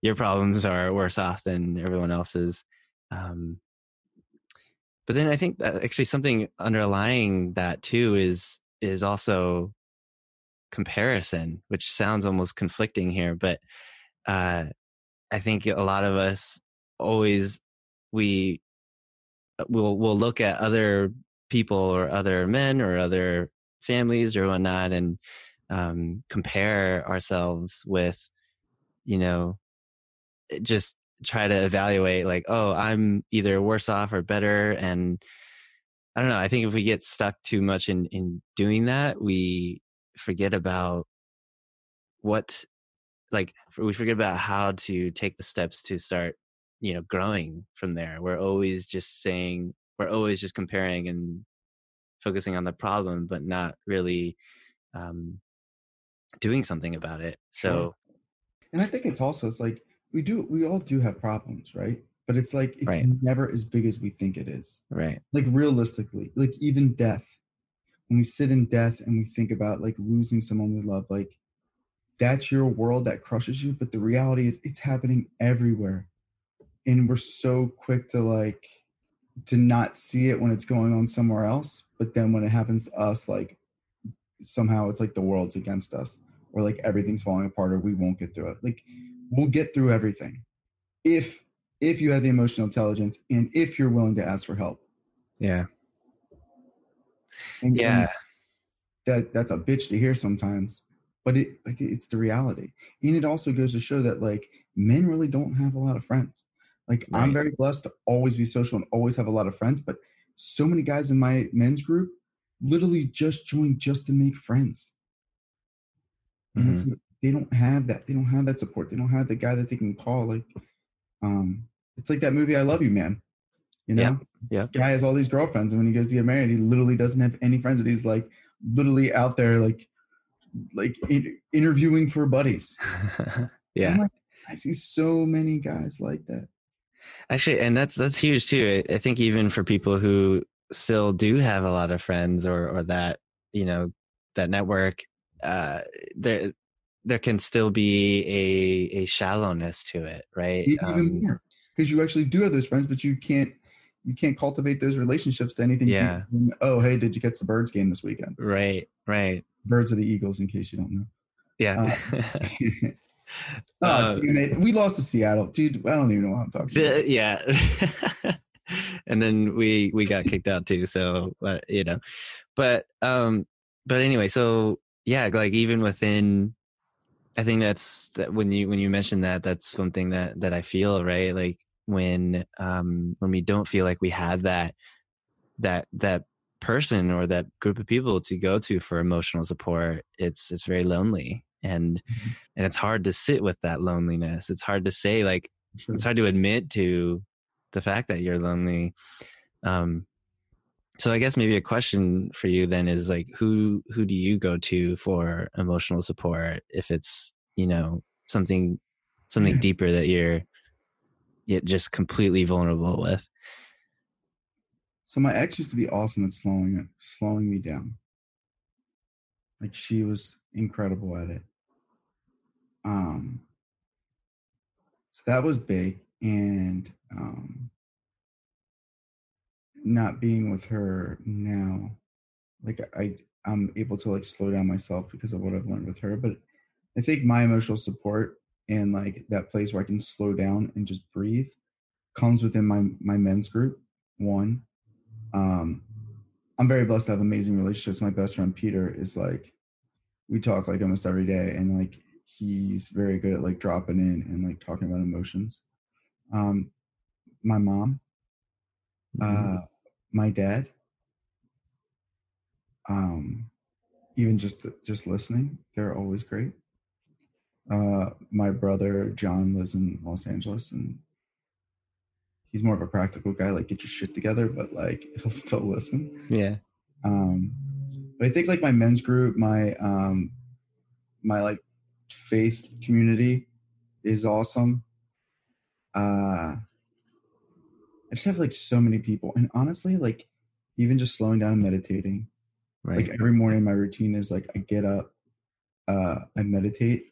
your problems are worse off than everyone else's. Um, but then I think that actually something underlying that too is, is also comparison, which sounds almost conflicting here, but, uh, I think a lot of us always, we will, will look at other people or other men or other families or whatnot and, um, compare ourselves with, you know, just try to evaluate like, oh, I'm either worse off or better. And I don't know, I think if we get stuck too much in, in doing that, we forget about what, like we forget about how to take the steps to start, you know, growing from there. We're always just saying, we're always just comparing and focusing on the problem, but not really um, doing something about it. So, and I think it's also, it's like, We do, we all do have problems, right? But it's like, it's right. never as big as we think it is. Right. Like realistically, like even death, when we sit in death and we think about like losing someone we love, like that's your world that crushes you. But the reality is it's happening everywhere. And we're so quick to like, to not see it when it's going on somewhere else. But then when it happens to us, like somehow it's like the world's against us or like everything's falling apart or we won't get through it. Like, we'll get through everything if if you have the emotional intelligence and if you're willing to ask for help. Yeah. And yeah. That that's a bitch to hear sometimes, but it like it's the reality. And it also goes to show that like men really don't have a lot of friends. Like right. I'm very blessed to always be social and always have a lot of friends, but so many guys in my men's group literally just joined just to make friends. And mm-hmm. it's like, they don't have that. They don't have that support. They don't have the guy that they can call. Like, um, it's like that movie, I Love You, Man. You know, yeah, yeah. This guy has all these girlfriends. And when he goes to get married, he literally doesn't have any friends. And he's like literally out there, like, like in, interviewing for buddies. Yeah. Like, I see so many guys like that. Actually. And that's, that's huge too. I think even for people who still do have a lot of friends or, or that, you know, that network, uh, there, there can still be a, a shallowness to it, right? Even um, more, because you actually do have those friends, but you can't you can't cultivate those relationships to anything. Yeah. You can, oh, hey, did you catch the Birds game this weekend? Right, right. Birds are the Eagles, in case you don't know. Yeah. Uh, oh, uh, dude, we lost to Seattle, dude. I don't even know what I'm talking about. Yeah. And then we we got kicked out too. So uh, you know, but um, but anyway, so yeah, like even within. I think that's that when you when you mention that, that's something that that I feel, right? Like when um when we don't feel like we have that, that that person or that group of people to go to for emotional support, it's it's very lonely. And mm-hmm. and it's hard to sit with that loneliness. It's hard to say, like, sure. It's hard to admit to the fact that you're lonely. Um, so I guess maybe a question for you then is, like, who who do you go to for emotional support if it's, you know, something something yeah. deeper that you're yet just completely vulnerable with? So my ex used to be awesome at slowing slowing me down. Like, she was incredible at it. Um, so that was big. And um, not being with her now, like, I, I'm able to, like, slow down myself because of what I've learned with her. But I think my emotional support and, like, that place where I can slow down and just breathe comes within my, my men's group, one. Um, I'm very blessed to have amazing relationships. My best friend, Peter, is, like, we talk, like, almost every day, and, like, he's very good at, like, dropping in and, like, talking about emotions. Um, my mom, mm-hmm. uh, my dad, um, even just, just listening, they're always great. Uh, my brother, John, lives in Los Angeles, and he's more of a practical guy, like, get your shit together, but, like, he'll still listen. Yeah. Um, but I think, like, my men's group, my, um, my, like, faith community is awesome. Uh, I just have, like, so many people. And honestly, like, even just slowing down and meditating. Right. Like, every morning my routine is, like, I get up, uh, I meditate,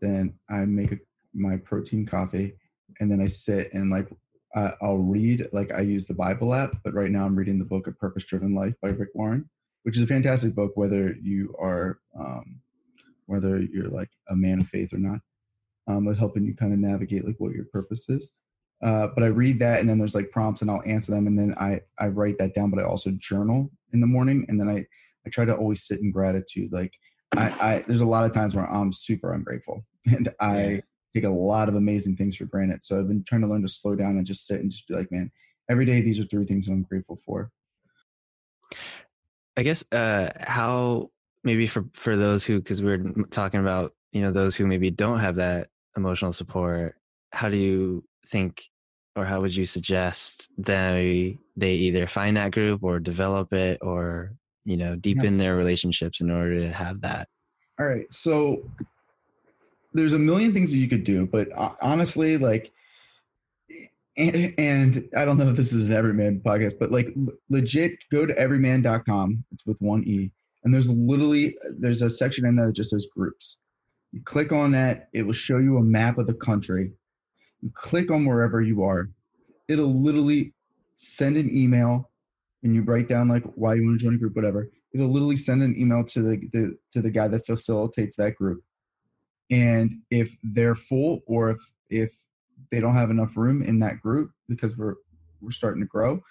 then I make a, my protein coffee, and then I sit and, like, Uh, I'll read, like, I use the Bible app, but right now I'm reading the book of Purpose Driven Life by Rick Warren, which is a fantastic book, whether you are, um, whether you're, like, a man of faith or not, um, but helping you kind of navigate, like, what your purpose is. Uh, but I read that, and then there's, like, prompts, and I'll answer them. And then I, I write that down, but I also journal in the morning. And then I, I try to always sit in gratitude. Like, I, I, there's a lot of times where I'm super ungrateful, and I, yeah. take a lot of amazing things for granted. So I've been trying to learn to slow down and just sit and just be like, man, every day, these are three things I'm grateful for. I guess, uh, how maybe for, for those who, cause we're talking about, you know, those who maybe don't have that emotional support, how do you think, or how would you suggest they, they either find that group or develop it, or, you know, deepen yeah. their relationships in order to have that? All right. So there's a million things that you could do, but honestly, like, and, and I don't know if this is an Everyman podcast, but, like, l- legit, go to everyman dot com. It's with one E. And there's literally, there's a section in there that just says groups. You click on that. It will show you a map of the country. You click on wherever you are. It'll literally send an email, and you write down, like, why you want to join a group, whatever. It'll literally send an email to the, the to the guy that facilitates that group. And if they're full, or if if they don't have enough room in that group, because we're we're starting to grow,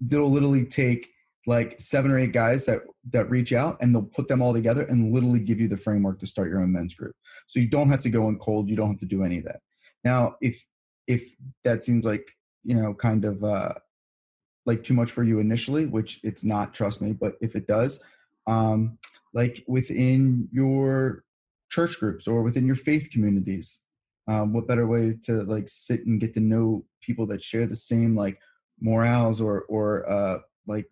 they'll literally take, like, seven or eight guys that that reach out, and they'll put them all together and literally give you the framework to start your own men's group. So you don't have to go in cold. You don't have to do any of that. Now, if if that seems like, you know, kind of uh, like too much for you initially, which it's not, trust me, but if it does, um, like within your church groups or within your faith communities, um, what better way to, like, sit and get to know people that share the same, like, morals or or uh, like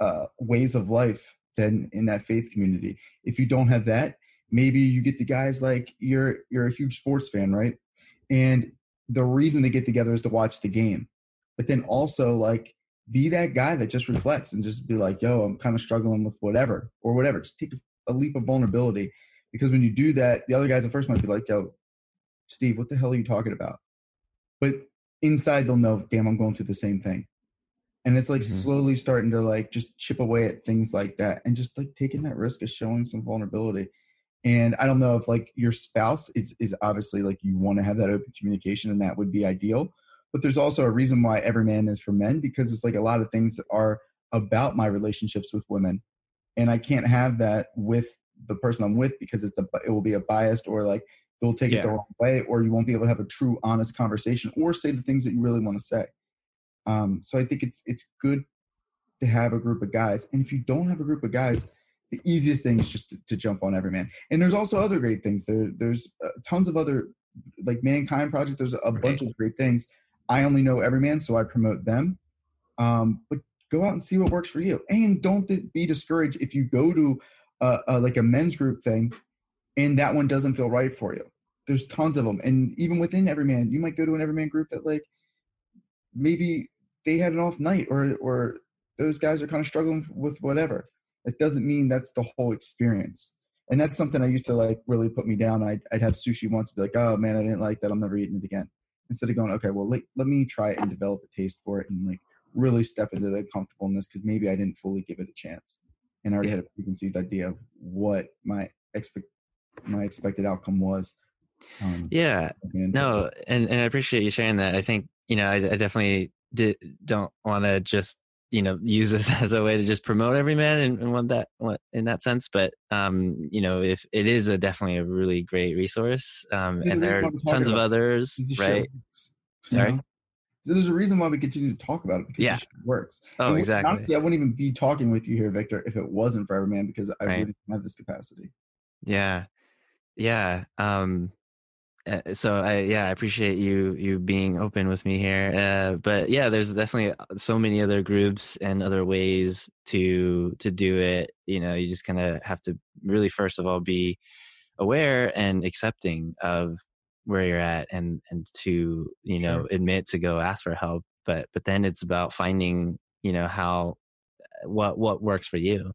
uh, ways of life than in that faith community? If you don't have that, maybe you get the guys, like, you're you're a huge sports fan, right? And the reason they get together is to watch the game, but then also, like, be that guy that just reflects and just be like, "Yo, I'm kind of struggling with whatever or whatever." Just take a leap of vulnerability. Because when you do that, the other guys at first might be like, "Yo, Steve, what the hell are you talking about?" But inside they'll know, damn, I'm going through the same thing. And it's, like, mm-hmm. slowly starting to, like, just chip away at things like that. And just, like, taking that risk of showing some vulnerability. And I don't know if, like, your spouse is, is obviously, like, you want to have that open communication, and that would be ideal. But there's also a reason why Everyman is for men, because it's, like, a lot of things that are about my relationships with women. And I can't have that with the person I'm with, because it's a, it will be a biased, or, like, they'll take yeah. it the wrong way, or you won't be able to have a true, honest conversation, or say the things that you really want to say. Um, so I think it's, it's good to have a group of guys. And if you don't have a group of guys, the easiest thing is just to, to jump on Everyman. And there's also other great things. There, there's uh, tons of other, like Mankind Project. There's a right. bunch of great things. I only know Everyman, so I promote them. Um, but go out and see what works for you. And don't th- be discouraged if you go to uh, uh, like a men's group thing and that one doesn't feel right for you. There's tons of them. And even within Everyman, you might go to an Everyman group that like maybe they had an off night or or those guys are kind of struggling with whatever. It doesn't mean that's the whole experience. And that's something I used to like really put me down. I'd, I'd have sushi once and be like, oh man, I didn't like that. I'm never eating it again. Instead of going, okay, well, let, let me try it and develop a taste for it and like really step into the comfortableness because maybe I didn't fully give it a chance. And I already had a preconceived idea of what my expect my expected outcome was. Um, yeah, and- no. And, and I appreciate you sharing that. I think, you know, I, I definitely did, don't want to just, you know, use this as a way to just promote Everyman and, and want that in that sense. But, um, you know, if it is a definitely a really great resource, um, yeah, and there are tons of others, right? Works, Sorry. Know? So there's a reason why we continue to talk about it because yeah. it works. Oh, we, exactly. Honestly, I wouldn't even be talking with you here, Victor, if it wasn't for Everyman because I right. wouldn't have this capacity. Yeah. Yeah. Um, So I, yeah, I appreciate you, you being open with me here. Uh, but yeah, there's definitely so many other groups and other ways to, to do it. You know, you just kind of have to really, first of all, be aware and accepting of where you're at and, and to, you know, admit to go ask for help. But, but then it's about finding, you know, how, what, what works for you.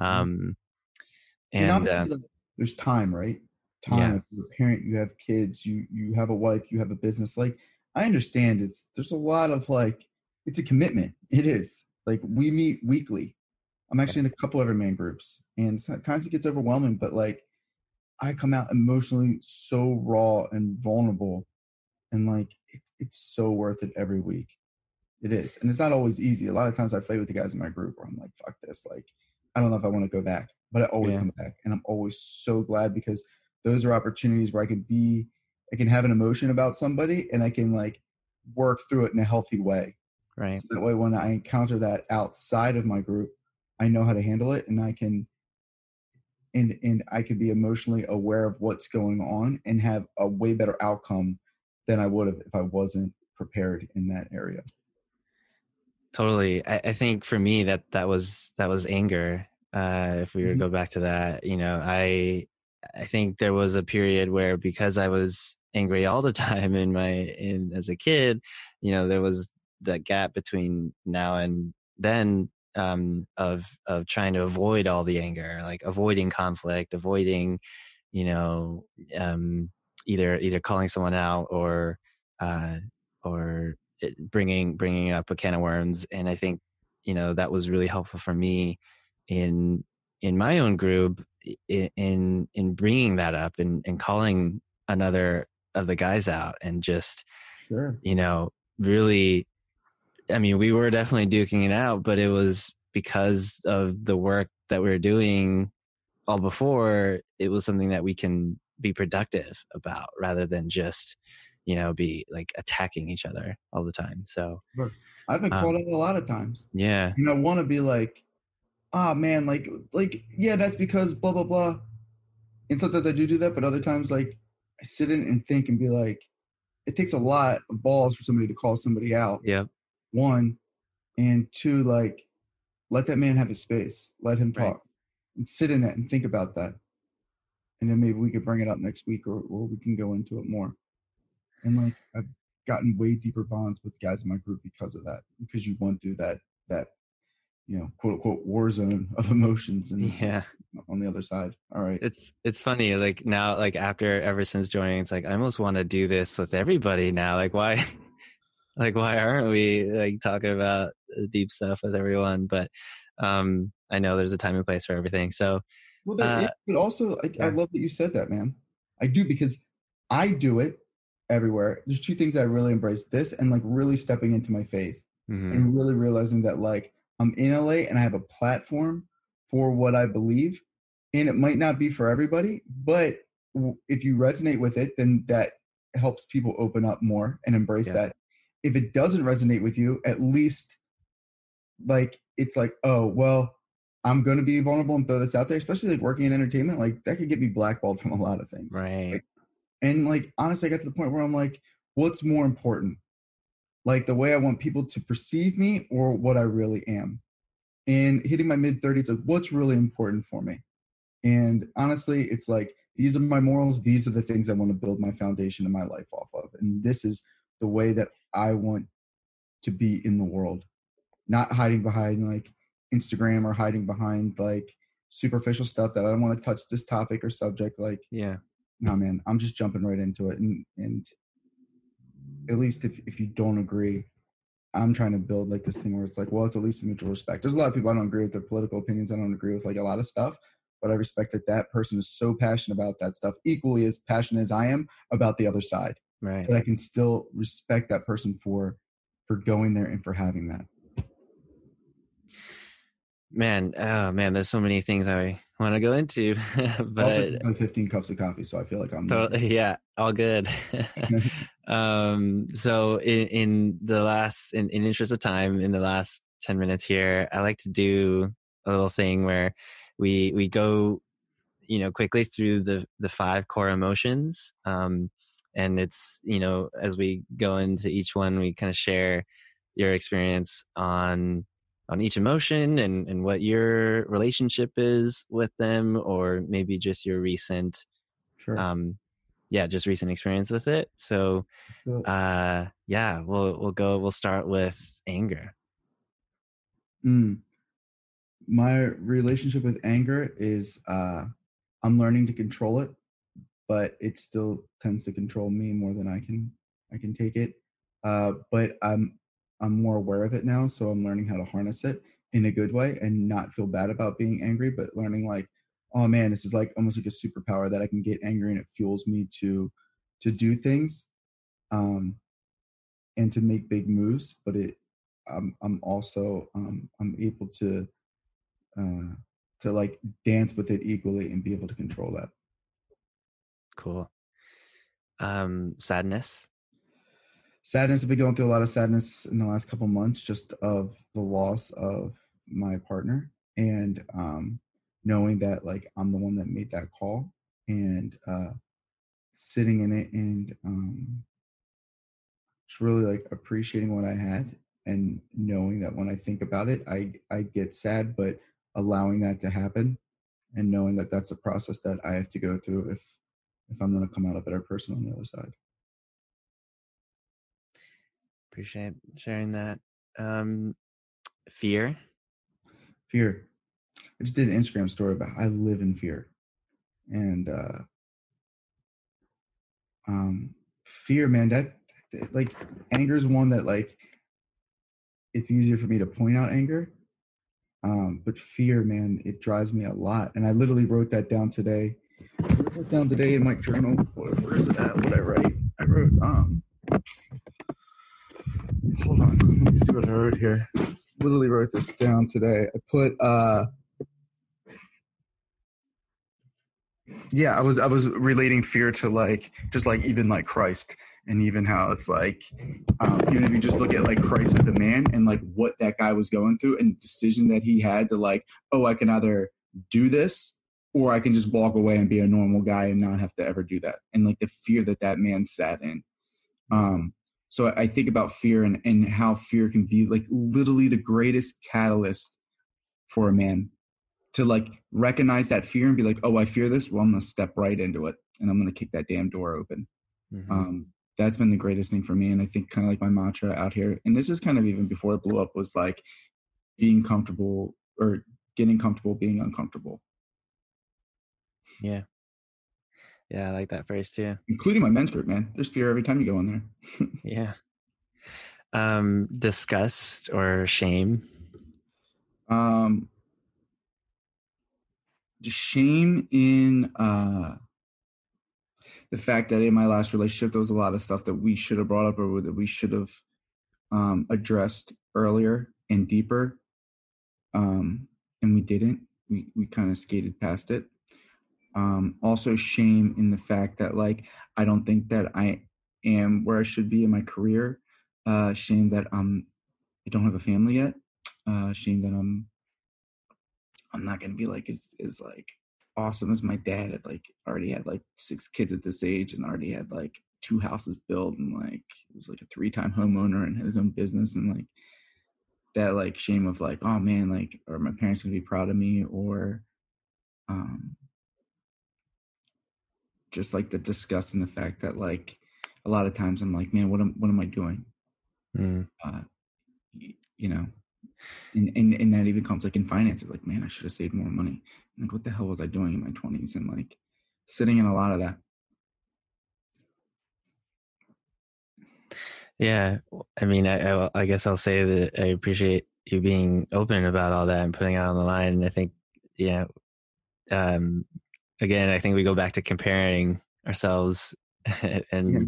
Um, and, and obviously, uh, there's time, right? Time, yeah. You're a parent, you have kids, you you have a wife, you have a business. Like I understand it's there's a lot of like it's a commitment. It is like we meet weekly. I'm actually in a couple Everyman groups, and sometimes it gets overwhelming. But like I come out emotionally so raw and vulnerable, and like it, it's so worth it every week. It is, and it's not always easy. A lot of times I play with the guys in my group where I'm like, "Fuck this!" Like I don't know if I want to go back, but I always yeah. come back, and I'm always so glad because. Those are opportunities where I can be, I can have an emotion about somebody and I can like work through it in a healthy way. Right. So that way when I encounter that outside of my group, I know how to handle it and I can, and, and I can be emotionally aware of what's going on and have a way better outcome than I would have if I wasn't prepared in that area. Totally. I, I think for me that, that was, that was anger. Uh, if we were to go back to that, you know, I, I think there was a period where because I was angry all the time in my, in as a kid, you know, there was that gap between now and then um, of, of trying to avoid all the anger, like avoiding conflict, avoiding, you know, um, either, either calling someone out or, uh, or bringing, bringing up a can of worms. And I think, you know, that was really helpful for me in, in my own group in in bringing that up and, and calling another of the guys out and just, sure. you know, really, I mean, we were definitely duking it out, but it was because of the work that we were doing all before, it was something that we can be productive about rather than just, you know, be like attacking each other all the time. So sure. I've been called um, out a lot of times. Yeah. And I want to be like, ah, oh, man, like, like, yeah, that's because blah, blah, blah. And sometimes I do do that, but other times, like, I sit in and think and be like, it takes a lot of balls for somebody to call somebody out. Yeah. One, and two, like, let that man have his space. Let him talk. Right. And sit in it and think about that. And then maybe we could bring it up next week or, or we can go into it more. And, like, I've gotten way deeper bonds with guys in my group because of that, because you went through that, that. you know, quote unquote war zone of emotions and yeah. on the other side. All right. It's, it's funny. Like now, like after, ever since joining, it's like, I almost want to do this with everybody now. Like why, like why aren't we like talking about deep stuff with everyone? But um, I know there's a time and place for everything. So, well, there uh, is, but also I, yeah. I love that you said that, man. I do because I do it everywhere. There's two things I really embrace this and like really stepping into my faith mm-hmm. and really realizing that like, I'm in L A and I have a platform for what I believe, and it might not be for everybody, but if you resonate with it, then that helps people open up more and embrace yeah. that. If it doesn't resonate with you, at least like it's like, oh, well, I'm going to be vulnerable and throw this out there, especially like working in entertainment, like that could get me blackballed from a lot of things. Right. Like, and like, honestly, I got to the point where I'm like, what's more important? Like the way I want people to perceive me or what I really am? And hitting my mid thirties of what's really important for me. And honestly, it's like, these are my morals. These are the things I want to build my foundation and my life off of. And this is the way that I want to be in the world, not hiding behind like Instagram or hiding behind like superficial stuff that I don't want to touch this topic or subject. Like, yeah, no, nah, man, I'm just jumping right into it. And, and at least if, if you don't agree, I'm trying to build like this thing where it's like, well, it's at least a mutual respect. There's a lot of people I don't agree with their political opinions. I don't agree with like a lot of stuff, but I respect that that person is so passionate about that stuff, equally as passionate as I am about the other side. Right. But I can still respect that person for, for going there and for having that. Man, oh man, there's so many things I want to go into. But also, I'm fifteen cups of coffee, so I feel like I'm totally, yeah, all good. um, so in, in the last, in, in interest of time, in the last ten minutes here, I like to do a little thing where we we go, you know, quickly through the the five core emotions, um, and it's, you know, as we go into each one, we kind of share your experience on. on each emotion and, and what your relationship is with them, or maybe just your recent, sure. um, yeah, just recent experience with it. So, uh, yeah, we'll, we'll go, we'll start with anger. Mm. My relationship with anger is, uh, I'm learning to control it, but it still tends to control me more than I can, I can take it. Uh, but I'm, I'm more aware of it now, so I'm learning how to harness it in a good way and not feel bad about being angry, but learning like, oh man, this is like almost like a superpower that I can get angry and it fuels me to to do things um, and to make big moves. But it, I'm, I'm also um, I'm able to uh, to like dance with it equally and be able to control that. Cool. Um, sadness. Sadness. I've been going through a lot of sadness in the last couple months, just of the loss of my partner and um, knowing that like I'm the one that made that call and uh, sitting in it and um, just really like appreciating what I had and knowing that when I think about it, I, I get sad, but allowing that to happen and knowing that that's a process that I have to go through if, if I'm going to come out a better person on the other side. Appreciate sharing that. Um, fear. Fear. I just did an Instagram story about I live in fear. And uh, um, fear, man, that, that like anger is one that like it's easier for me to point out anger. Um, but fear, man, it drives me a lot. And I literally wrote that down today. I wrote that down today in my journal. Where, where is it at? What I write? I wrote, um, hold on, let me see what I wrote here. Literally wrote this down today. I put, uh, yeah, I was I was relating fear to like just like even like Christ and even how it's like um, even if you just look at like Christ as a man and like what that guy was going through and the decision that he had to like, oh, I can either do this or I can just walk away and be a normal guy and not have to ever do that, and like the fear that that man sat in. Um, So I think about fear and, and how fear can be like literally the greatest catalyst for a man to like recognize that fear and be like, oh, I fear this. Well, I'm going to step right into it and I'm going to kick that damn door open. Mm-hmm. Um, that's been the greatest thing for me. And I think kind of like my mantra out here, and this is kind of even before it blew up, was like being comfortable or getting comfortable being uncomfortable. Yeah. Yeah, I like that phrase too. Including my men's group, man. There's fear every time you go in there. Yeah. Um, disgust or shame? Um, shame in uh, the fact that in my last relationship, there was a lot of stuff that we should have brought up or that we should have um, addressed earlier and deeper. Um, and we didn't. We, we kind of skated past it. Um, also shame in the fact that like, I don't think that I am where I should be in my career. Uh, shame that um, I don't have a family yet. uh, ashamed that I'm I'm not going to be like as as like awesome as my dad had like already had like six kids at this age and already had like two houses built and like he was like a three-time homeowner and had his own business and like that like shame of like, oh man, like are my parents going to be proud of me or um just like the disgust and the fact that like a lot of times I'm like, man, what am what am I doing? Mm. Uh, you know, and, and and that even comes like in finances, like, man, I should have saved more money. And, like, what the hell was I doing in my twenties? And like sitting in a lot of that. Yeah, I mean, I, I I guess I'll say that I appreciate you being open about all that and putting it on the line. And I think, yeah, um, again, I think we go back to comparing ourselves, and yeah.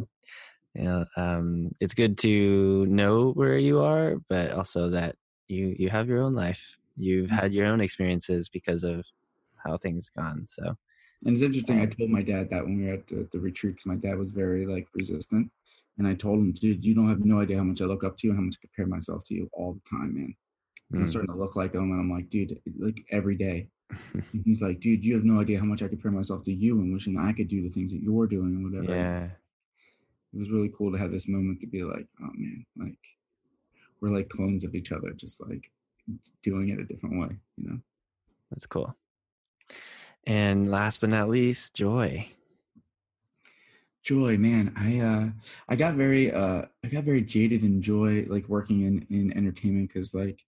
You know, um, it's good to know where you are, but also that you you have your own life. You've had your own experiences because of how things gone. So, and it's interesting. I told my dad that when we were at the, the retreat, because my dad was very like resistant. And I told him, dude, you don't have no idea how much I look up to you and how much I compare myself to you all the time, man. Mm. I'm starting to look like him. And I'm like, dude, like every day. And he's like, dude, you have no idea how much I compare myself to you and wishing I could do the things that you're doing and whatever. Yeah. It was really cool to have this moment to be like, oh, man, like we're like clones of each other, just like doing it a different way, you know? That's cool. And last but not least, joy. Joy, man, I uh, I got very uh, I got very jaded in joy, like working in, in entertainment, because like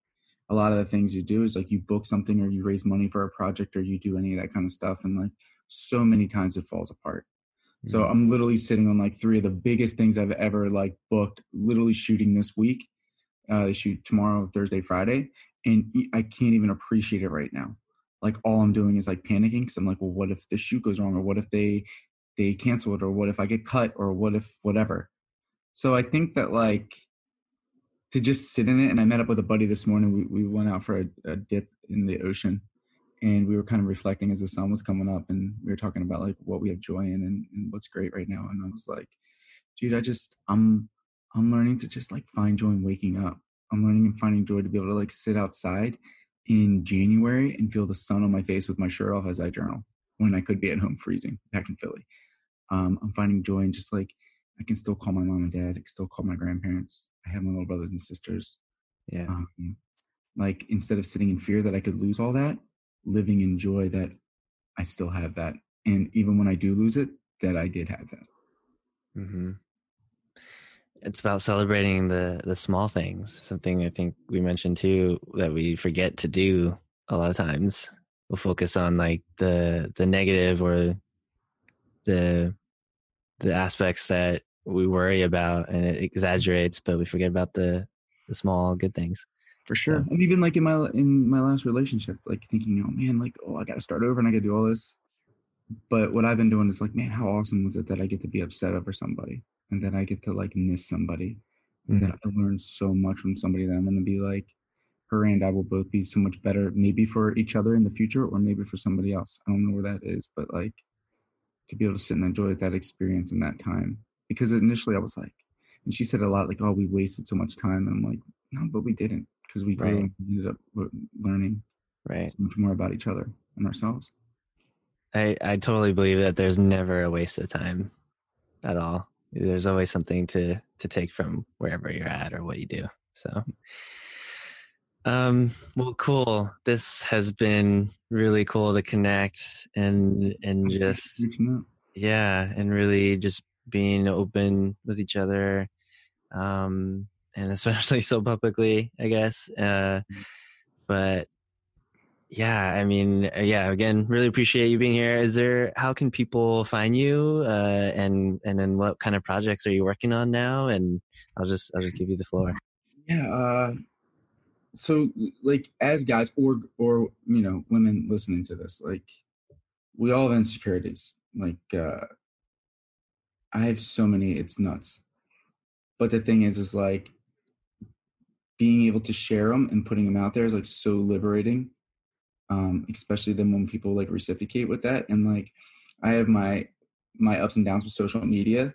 a lot of the things you do is like you book something or you raise money for a project or you do any of that kind of stuff, and like so many times it falls apart. Mm-hmm. So I'm literally sitting on like three of the biggest things I've ever like booked, literally shooting this week, uh, they shoot tomorrow, Thursday, Friday, and I can't even appreciate it right now. Like all I'm doing is like panicking, because I'm like, well, what if the shoot goes wrong, or what if they they cancel it, or what if I get cut, or what if whatever. So I think that like to just sit in it. And I met up with a buddy this morning. We we went out for a, a dip in the ocean, and we were kind of reflecting as the sun was coming up, and we were talking about like what we have joy in and, and what's great right now. And I was like, dude, I just, I'm, I'm learning to just like find joy in waking up. I'm learning and finding joy to be able to like sit outside in January and feel the sun on my face with my shirt off as I journal, when I could be at home freezing back in Philly. Um, I'm finding joy in just like, I can still call my mom and dad. I can still call my grandparents. I have my little brothers and sisters. Yeah. Um, like instead of sitting in fear that I could lose all that, living in joy that I still have that. And even when I do lose it, that I did have that. Mm-hmm. It's about celebrating the, the small things. Something I think we mentioned too, that we forget to do a lot of times. We'll focus on like the the negative or the the aspects that we worry about, and it exaggerates, but we forget about the, the small good things. For sure. So. And even like in my in my last relationship, like thinking, oh man, like, oh, I got to start over and I got to do all this. But what I've been doing is like, man, how awesome was it that I get to be upset over somebody, and that I get to like miss somebody, and mm-hmm. that I learned so much from somebody that I'm going to be like, her and I will both be so much better, maybe for each other in the future, or maybe for somebody else. I don't know where that is, but like to be able to sit and enjoy that experience in that time. Because initially I was like, and she said a lot, like, oh, we wasted so much time. And I'm like, no, but we didn't, because we right. ended up learning right. so much more about each other and ourselves. I, I totally believe that there's never a waste of time at all. There's always something to, to take from wherever you're at or what you do. So... Um, well, cool. This has been really cool to connect and, and just, yeah. And really just being open with each other. Um, and especially so publicly, I guess. Uh, but yeah, I mean, yeah, again, really appreciate you being here. Is there, how can people find you? Uh, and, and then what kind of projects are you working on now? And I'll just, I'll just give you the floor. Yeah. Uh, So like as guys or, or, you know, women listening to this, like we all have insecurities. Like, uh, I have so many, it's nuts. But the thing is, is like being able to share them and putting them out there is like so liberating. Um, especially then when people like reciprocate with that. And like, I have my, my ups and downs with social media,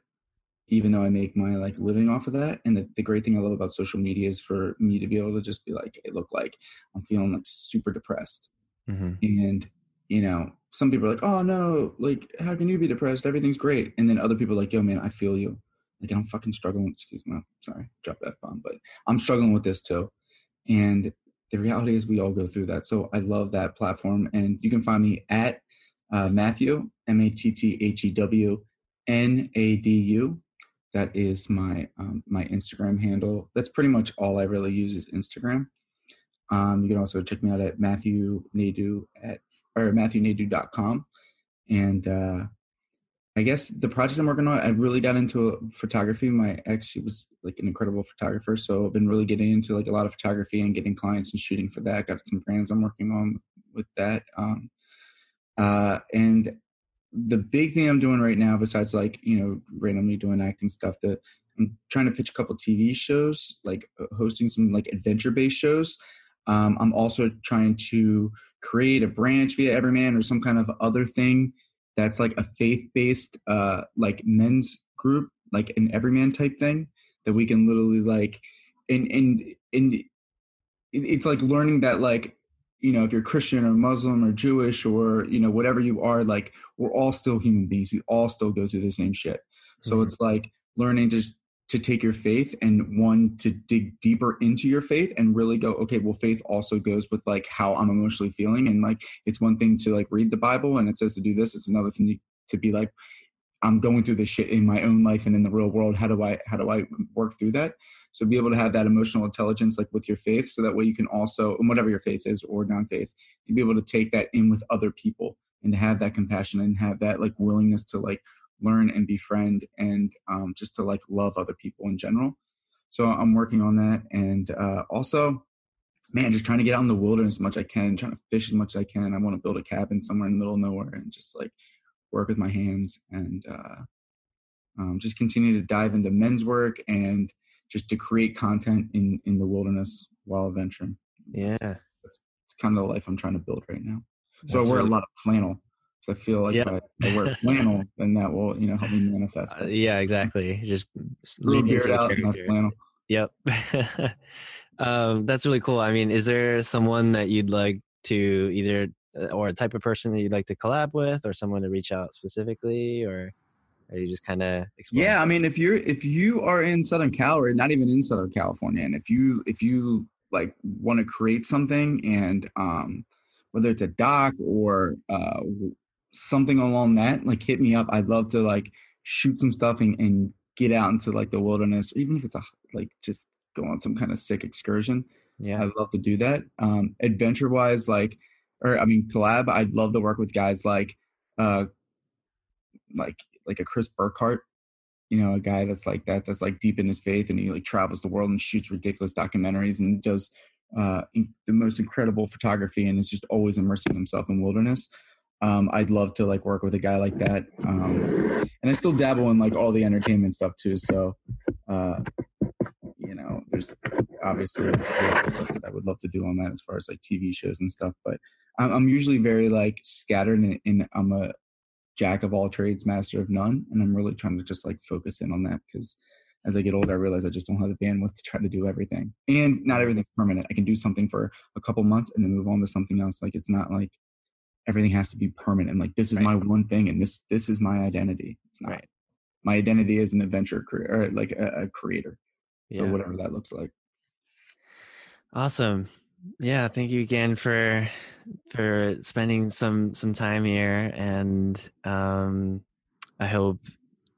even though I make my like living off of that. And the, the great thing I love about social media is for me to be able to just be like, hey, look, like I'm feeling like super depressed. Mm-hmm. And, you know, some people are like, oh no, like, how can you be depressed? Everything's great. And then other people are like, yo man, I feel you. Like I'm fucking struggling. Excuse me. Sorry. Drop that bomb, but I'm struggling with this too. And the reality is we all go through that. So I love that platform. And you can find me at uh, Matthew, M A T T H E W N A D U. That is my um, my Instagram handle. That's pretty much all I really use is Instagram. Um, you can also check me out at Matthew Nadeau at or Matthew Nadeau dot com. And uh, I guess the project I'm working on, I really got into photography. My ex, she was like an incredible photographer. So I've been really getting into like a lot of photography and getting clients and shooting for that. Got some brands I'm working on with that. Um, uh, and the big thing I'm doing right now, besides like, you know, randomly doing acting stuff, that I'm trying to pitch a couple T V shows, like hosting some like adventure-based shows. Um, I'm also trying to create a branch via Everyman or some kind of other thing that's like a faith-based uh, like men's group, like an Everyman type thing that we can literally like, and, and, and it's like learning that like, you know, if you're Christian or Muslim or Jewish or, you know, whatever you are, like, we're all still human beings. We all still go through the same shit. So mm-hmm. It's like learning just to take your faith and one to dig deeper into your faith and really go, okay, well, faith also goes with like how I'm emotionally feeling. And like, it's one thing to like read the Bible and it says to do this. It's another thing to be like, I'm going through this shit in my own life and in the real world. How do I, how do I work through that? So be able to have that emotional intelligence, like with your faith. So that way you can also, and whatever your faith is or non-faith, to be able to take that in with other people and to have that compassion and have that like willingness to like learn and befriend and um, just to like love other people in general. So I'm working on that. And uh, also, man, just trying to get out in the wilderness as much as I can, trying to fish as much as I can. I want to build a cabin somewhere in the middle of nowhere and just like work with my hands and uh, um, just continue to dive into men's work and just to create content in, in the wilderness while adventuring. Yeah. That's, that's, that's kind of the life I'm trying to build right now. So that's I wear really- a lot of flannel. So I feel like yeah. if I, if I wear flannel, then that will, you know, help me manifest. Uh, yeah, exactly. Just leave beard out and flannel. Yep. um, that's really cool. I mean, is there someone that you'd like to either, or a type of person that you'd like to collab with, or someone to reach out specifically, or are you just kind of exploring? Yeah, I mean, if you're if you are in Southern Cal or not even in Southern California, and if you if you like want to create something, and um, whether it's a doc or uh, something along that, like hit me up. I'd love to like shoot some stuff and, and get out into like the wilderness, or even if it's a, like just go on some kind of sick excursion. Yeah, I'd love to do that. Um, adventure wise, like. Or I mean, collab. I'd love to work with guys like, uh, like like a Chris Burkhart, you know, a guy that's like that, that's like deep in his faith, and he like travels the world and shoots ridiculous documentaries and does uh, in- the most incredible photography, and is just always immersing himself in wilderness. Um, I'd love to like work with a guy like that, um, and I still dabble in like all the entertainment stuff too. So, uh, you know, there's obviously like, a lot of stuff that I would love to do on that as far as like T V shows and stuff, but. I'm usually very like scattered and, and I'm a jack of all trades, master of none. And I'm really trying to just like focus in on that because as I get older, I realize I just don't have the bandwidth to try to do everything, and not everything's permanent. I can do something for a couple months and then move on to something else. Like it's not like everything has to be permanent. Like this is right. my one thing. And this, this is my identity. It's not right. My identity is an adventure career, or like a, a creator. So yeah. Whatever that looks like. Awesome. Yeah, thank you again for for spending some some time here, and um, I hope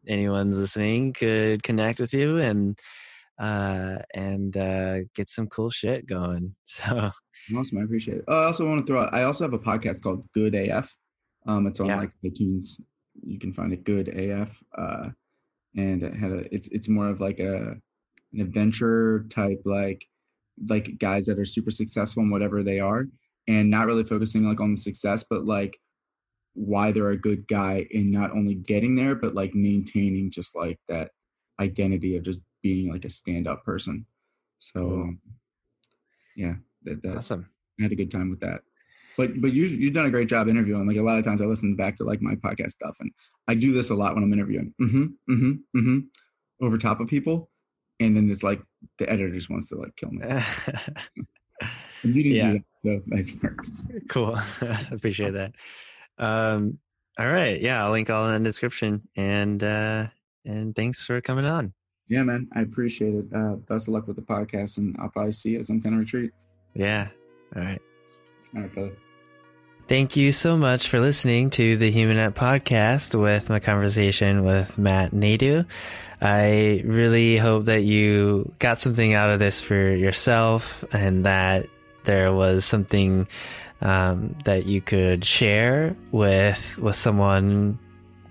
anyone's listening could connect with you and uh, and uh, get some cool shit going. So awesome, I appreciate it. Oh, I also want to throw out, I also have a podcast called Good A F. Um, it's on yeah. like iTunes. You can find it, Good A F, uh, and it had a, it's it's more of like a an adventure type like. like guys that are super successful in whatever they are, and not really focusing like on the success, but like why they're a good guy in not only getting there, but like maintaining just like that identity of just being like a stand-up person. So um, yeah, that, that's awesome. I had a good time with that, but, but you, you've done a great job interviewing. Like a lot of times I listen back to like my podcast stuff, and I do this a lot when I'm interviewing. Mm-hmm. Mm-hmm. Mm-hmm. over top of people. And then it's like the editor just wants to like kill me. And you didn't yeah. do that. So nice work. Cool. Appreciate that. Um, all right. Yeah. I'll link all in the description, and, uh, and thanks for coming on. Yeah, man. I appreciate it. Uh, best of luck with the podcast, and I'll probably see you at some kind of retreat. Yeah. All right. All right, brother. Thank you so much for listening to the Humanet podcast with my conversation with Matt Nadeau. I really hope that you got something out of this for yourself, and that there was something um, that you could share with with someone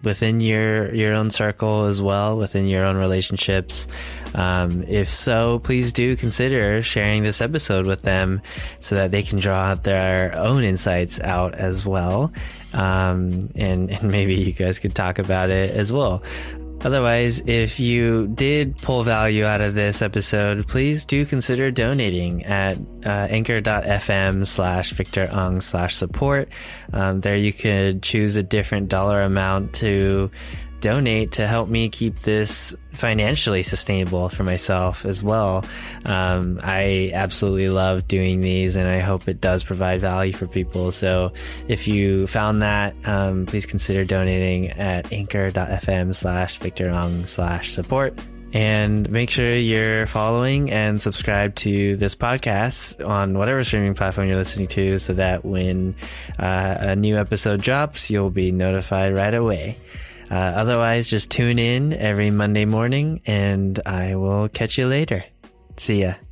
within your your own circle as well, within your own relationships. Um, if so, please do consider sharing this episode with them so that they can draw their own insights out as well. Um, and, and maybe you guys could talk about it as well. Otherwise, if you did pull value out of this episode, please do consider donating at uh, anchor.fm slash Victor Ung slash support. Um, there you could choose a different dollar amount to donate to help me keep this financially sustainable for myself as well. Um, I absolutely love doing these, and I hope it does provide value for people. So if you found that, um, please consider donating at anchor.fm slash Victor Ung slash support. And make sure you're following and subscribe to this podcast on whatever streaming platform you're listening to, so that when uh, a new episode drops, you'll be notified right away. Uh, otherwise, just tune in every Monday morning, and I will catch you later. See ya.